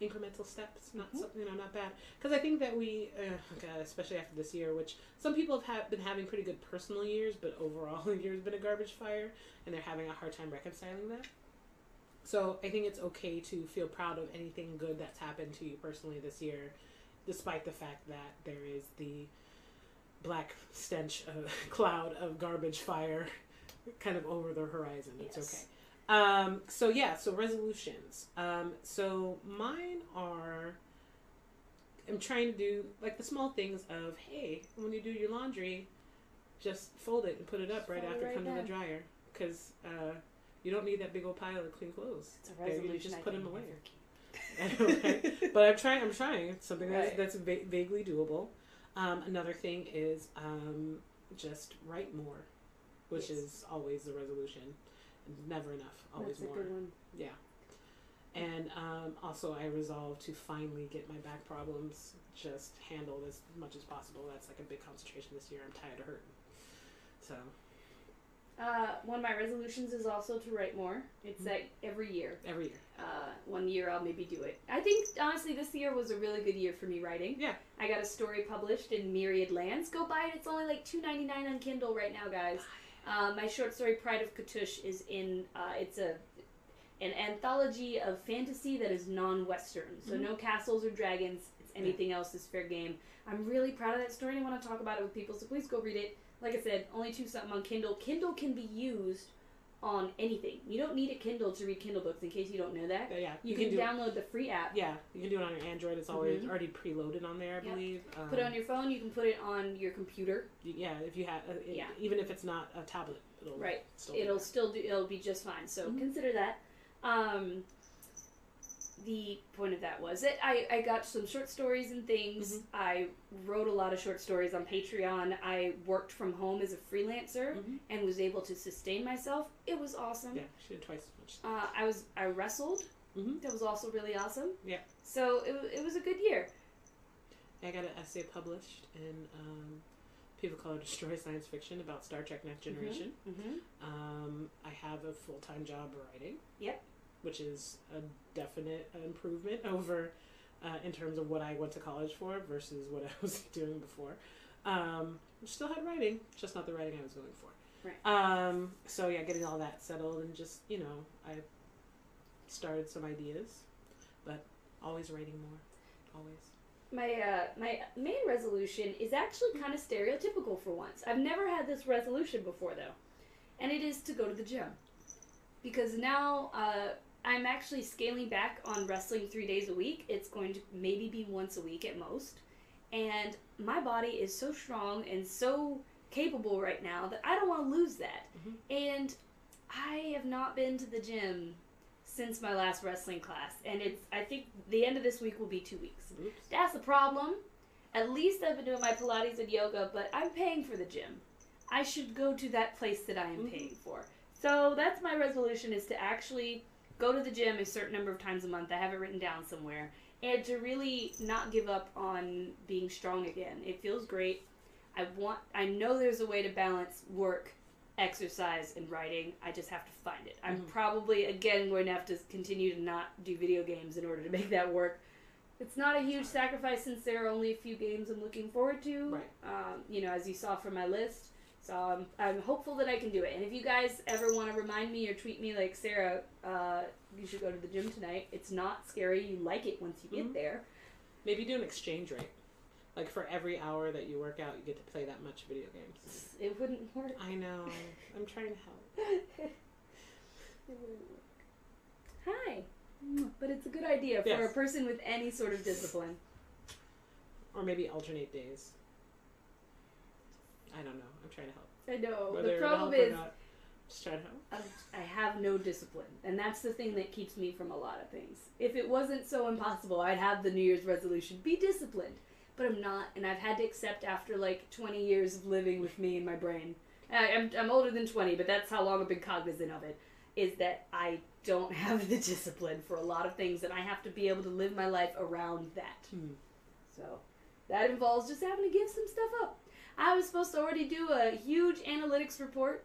Incremental steps, not mm-hmm. something, you know, not bad. Because I think that we, uh, okay, especially after this year, which some people have ha- been having pretty good personal years, but overall the year's been a garbage fire, and they're having a hard time reconciling that. So I think it's okay to feel proud of anything good that's happened to you personally this year, despite the fact that there is the black stench of cloud of garbage fire kind of over the horizon. Yes. It's okay. Um, so, yeah, so resolutions. Um, so mine are, I'm trying to do, like, the small things of, hey, when you do your laundry, just fold it and put it up just right after it right comes in the dryer. Because uh, you don't need that big old pile of clean clothes. It's a resolution. You just I put them away. Anyway, but I'm trying. I'm trying it's something right. that's, that's va- vaguely doable. Um, another thing is um, just write more, which yes. is always the resolution. Never enough. Always that's more. A good one. Yeah. And um, also I resolved to finally get my back problems just handled as much as possible. That's like a big concentration this year. I'm tired of hurting. So. Uh, one of my resolutions is also to write more. It's mm-hmm. like every year. Every year. Uh, one year I'll maybe do it. I think, honestly, this year was a really good year for me writing. Yeah. I got a story published in Myriad Lands. Go buy it. It's only like two ninety-nine on Kindle right now, guys. Uh, my short story, Pride of Katush, is in, uh, it's a an anthology of fantasy that is non-Western. So mm-hmm. no castles or dragons. It's anything yeah. else is fair game. I'm really proud of that story and I want to talk about it with people, so please go read it. Like I said, only two something on Kindle. Kindle can be used on anything. You don't need a Kindle to read Kindle books, in case you don't know that. Yeah, yeah. You, you can, can download it. The free app. Yeah, you can do it on your Android. It's always mm-hmm. already preloaded on there, I yep. believe. Um, put it on your phone. You can put it on your computer. Yeah, if you have, uh, it, yeah. even if it's not a tablet, it'll right. still it'll be still do. It'll be just fine. So mm-hmm. consider that. Um, the point of that was that I, I got some short stories and things. Mm-hmm. I wrote a lot of short stories on Patreon. I worked from home as a freelancer mm-hmm. and was able to sustain myself. It was awesome. Yeah, she did twice as much. Uh, I was I wrestled. Mm-hmm. That was also really awesome. Yeah. So it it was a good year. I got an essay published in um, People Call It Destroy Science Fiction about Star Trek Next Generation. Mm-hmm. Mm-hmm. Um, I have a full time job writing. Yep. Which is a definite improvement over, uh, in terms of what I went to college for versus what I was doing before. Um, still had writing, just not the writing I was going for. Right. Um, so yeah, getting all that settled and just, you know, I started some ideas, but always writing more, always. My uh, my main resolution is actually kind of stereotypical for once. I've never had this resolution before though, and it is to go to the gym, because now, uh, I'm actually scaling back on wrestling three days a week. It's going to maybe be once a week at most. And my body is so strong and so capable right now that I don't want to lose that. Mm-hmm. And I have not been to the gym since my last wrestling class. And it's I think the end of this week will be two weeks. Oops. That's the problem. At least I've been doing my Pilates and yoga, but I'm paying for the gym. I should go to that place that I am mm-hmm. paying for. So that's my resolution, is to actually go to the gym a certain number of times a month. I have it written down somewhere. And to really not give up on being strong again. It feels great. I want. I know there's a way to balance work, exercise, and writing. I just have to find it. I'm mm-hmm. probably, again, going to have to continue to not do video games in order to make that work. It's not a huge sacrifice since there are only a few games I'm looking forward to. Right. Um, you know, as you saw from my list. So I'm, I'm hopeful that I can do it. And if you guys ever want to remind me or tweet me like, Sarah, uh, you should go to the gym tonight. It's not scary. You like it once you get mm-hmm. there. Maybe do an exchange rate. Like for every hour that you work out, you get to play that much video games. It wouldn't work. I know. I'm trying to help. It wouldn't work. Hi. But it's a good idea for yes. a person with any sort of discipline. Or maybe alternate days. I don't know. I'm trying to help. I know. Whether the problem is, not, just trying to help. I have no discipline, and that's the thing that keeps me from a lot of things. If it wasn't so impossible, I'd have the New Year's resolution: be disciplined. But I'm not, and I've had to accept after like twenty years of living with me in my brain. I, I'm I'm older than twenty, but that's how long I've been cognizant of it. Is that I don't have the discipline for a lot of things, and I have to be able to live my life around that. Hmm. So that involves just having to give some stuff up. I was supposed to already do a huge analytics report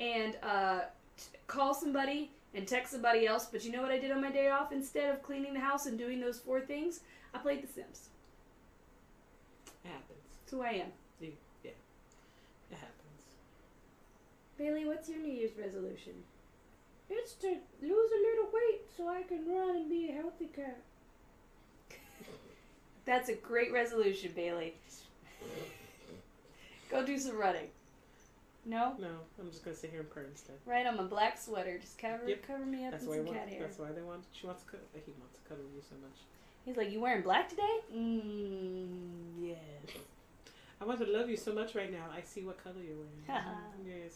and uh, t- call somebody and text somebody else, but you know what I did on my day off? Instead of cleaning the house and doing those four things, I played The Sims. It happens. That's who I am. You, yeah. It happens. Bailey, what's your New Year's resolution? It's to lose a little weight so I can run and be a healthy cat. That's a great resolution, Bailey. Go do some running. No? No, I'm just going to sit here and purr instead. Right, I'm a black sweater. Just cover yep. cover me up that's in some cat hair. That's why they want, she wants to cuddle, he wants to cuddle you so much. He's like, you wearing black today? Mmm, yes. I want to love you so much right now. I see what color you're wearing. Yes.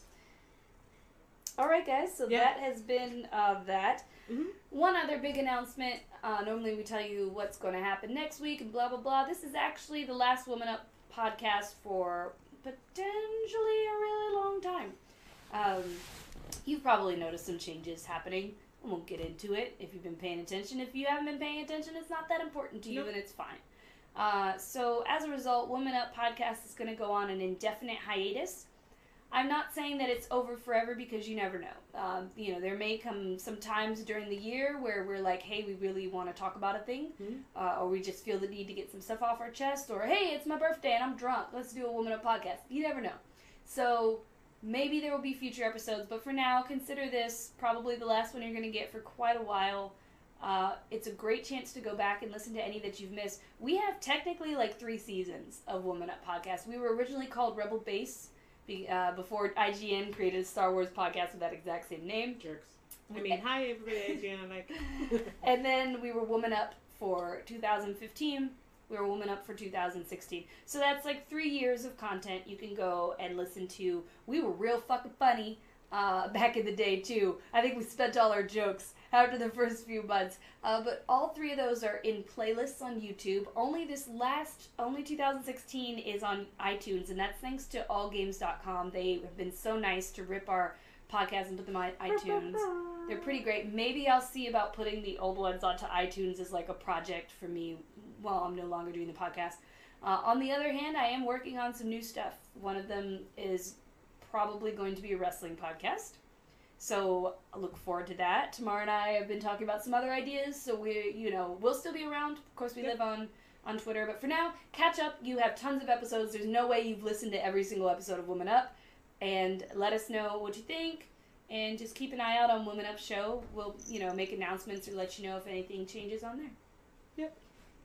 All right, guys, so yep. that has been uh, that. Mm-hmm. One other big announcement. Uh, normally we tell you what's going to happen next week and blah, blah, blah. This is actually the last Woman Up podcast for potentially a really long time. Um, you've probably noticed some changes happening. I won't get into it if you've been paying attention. If you haven't been paying attention, it's not that important to you, nope. and it's fine. Uh, so as a result, Woman Up Podcast is going to go on an indefinite hiatus. I'm not saying that it's over forever because you never know. Um, you know, there may come some times during the year where we're like, hey, we really want to talk about a thing. Mm-hmm. Uh, or we just feel the need to get some stuff off our chest. Or, hey, it's my birthday and I'm drunk. Let's do a Woman Up Podcast. You never know. So maybe there will be future episodes. But for now, consider this probably the last one you're going to get for quite a while. Uh, it's a great chance to go back and listen to any that you've missed. We have technically like three seasons of Woman Up Podcast. We were originally called Rebel Base. Be, uh, before I G N created a Star Wars podcast with that exact same name. Jerks. I mean, hi everybody, I G N, I'm like... And then we were Woman Up for two thousand fifteen. We were Woman Up for two thousand sixteen. So that's like three years of content you can go and listen to. We were real fucking funny uh, back in the day, too. I think we spent all our jokes after the first few months. Uh, but all three of those are in playlists on YouTube. Only this last, only two thousand sixteen is on iTunes, and that's thanks to all games dot com. They have been so nice to rip our podcast and put them on iTunes. They're pretty great. Maybe I'll see about putting the old ones onto iTunes as like a project for me while I'm no longer doing the podcast. Uh, on the other hand, I am working on some new stuff. One of them is probably going to be a wrestling podcast. So I look forward to that. Tamara and I have been talking about some other ideas, so we, you know, we'll still be around. Of course, we yep. live on, on Twitter, but for now, catch up. You have tons of episodes. There's no way you've listened to every single episode of Woman Up, and let us know what you think, and just keep an eye out on Woman Up Show. We'll, you know, make announcements or let you know if anything changes on there. Yep.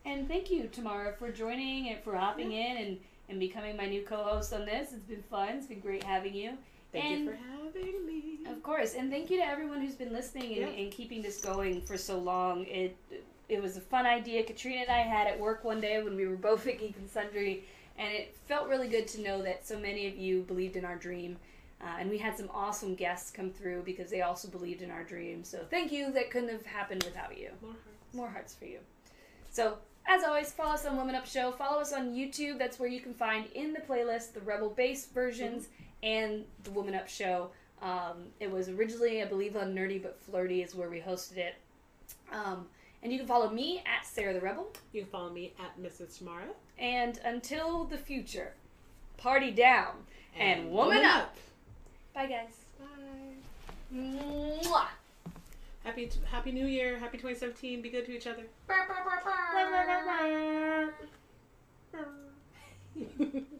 And thank you, Tamara, for joining and for hopping yep. in and, and becoming my new co-host on this. It's been fun. It's been great having you. Thank and, you for having me. Of course, and thank you to everyone who's been listening and, yeah. and keeping this going for so long. It it was a fun idea Katrina and I had at work one day when we were both at Geek and Sundry, and it felt really good to know that so many of you believed in our dream. Uh, and we had some awesome guests come through because they also believed in our dream. So thank you. That couldn't have happened without you. More hearts. More hearts for you. So, as always, follow us on Woman Up Show. Follow us on YouTube. That's where you can find in the playlist the Rebel Base versions mm-hmm. and the Woman Up Show. Um, it was originally, I believe, on Nerdy But Flirty is where we hosted it. Um, and you can follow me at Sarah the Rebel. You can follow me at Missus Tamara. And until the future, party down and, and woman up. up. Bye, guys. Bye. Mwah. Happy Happy New Year. Happy twenty seventeen. Be good to each other. Burr, burr, burr, burr. Burr, burr, burr.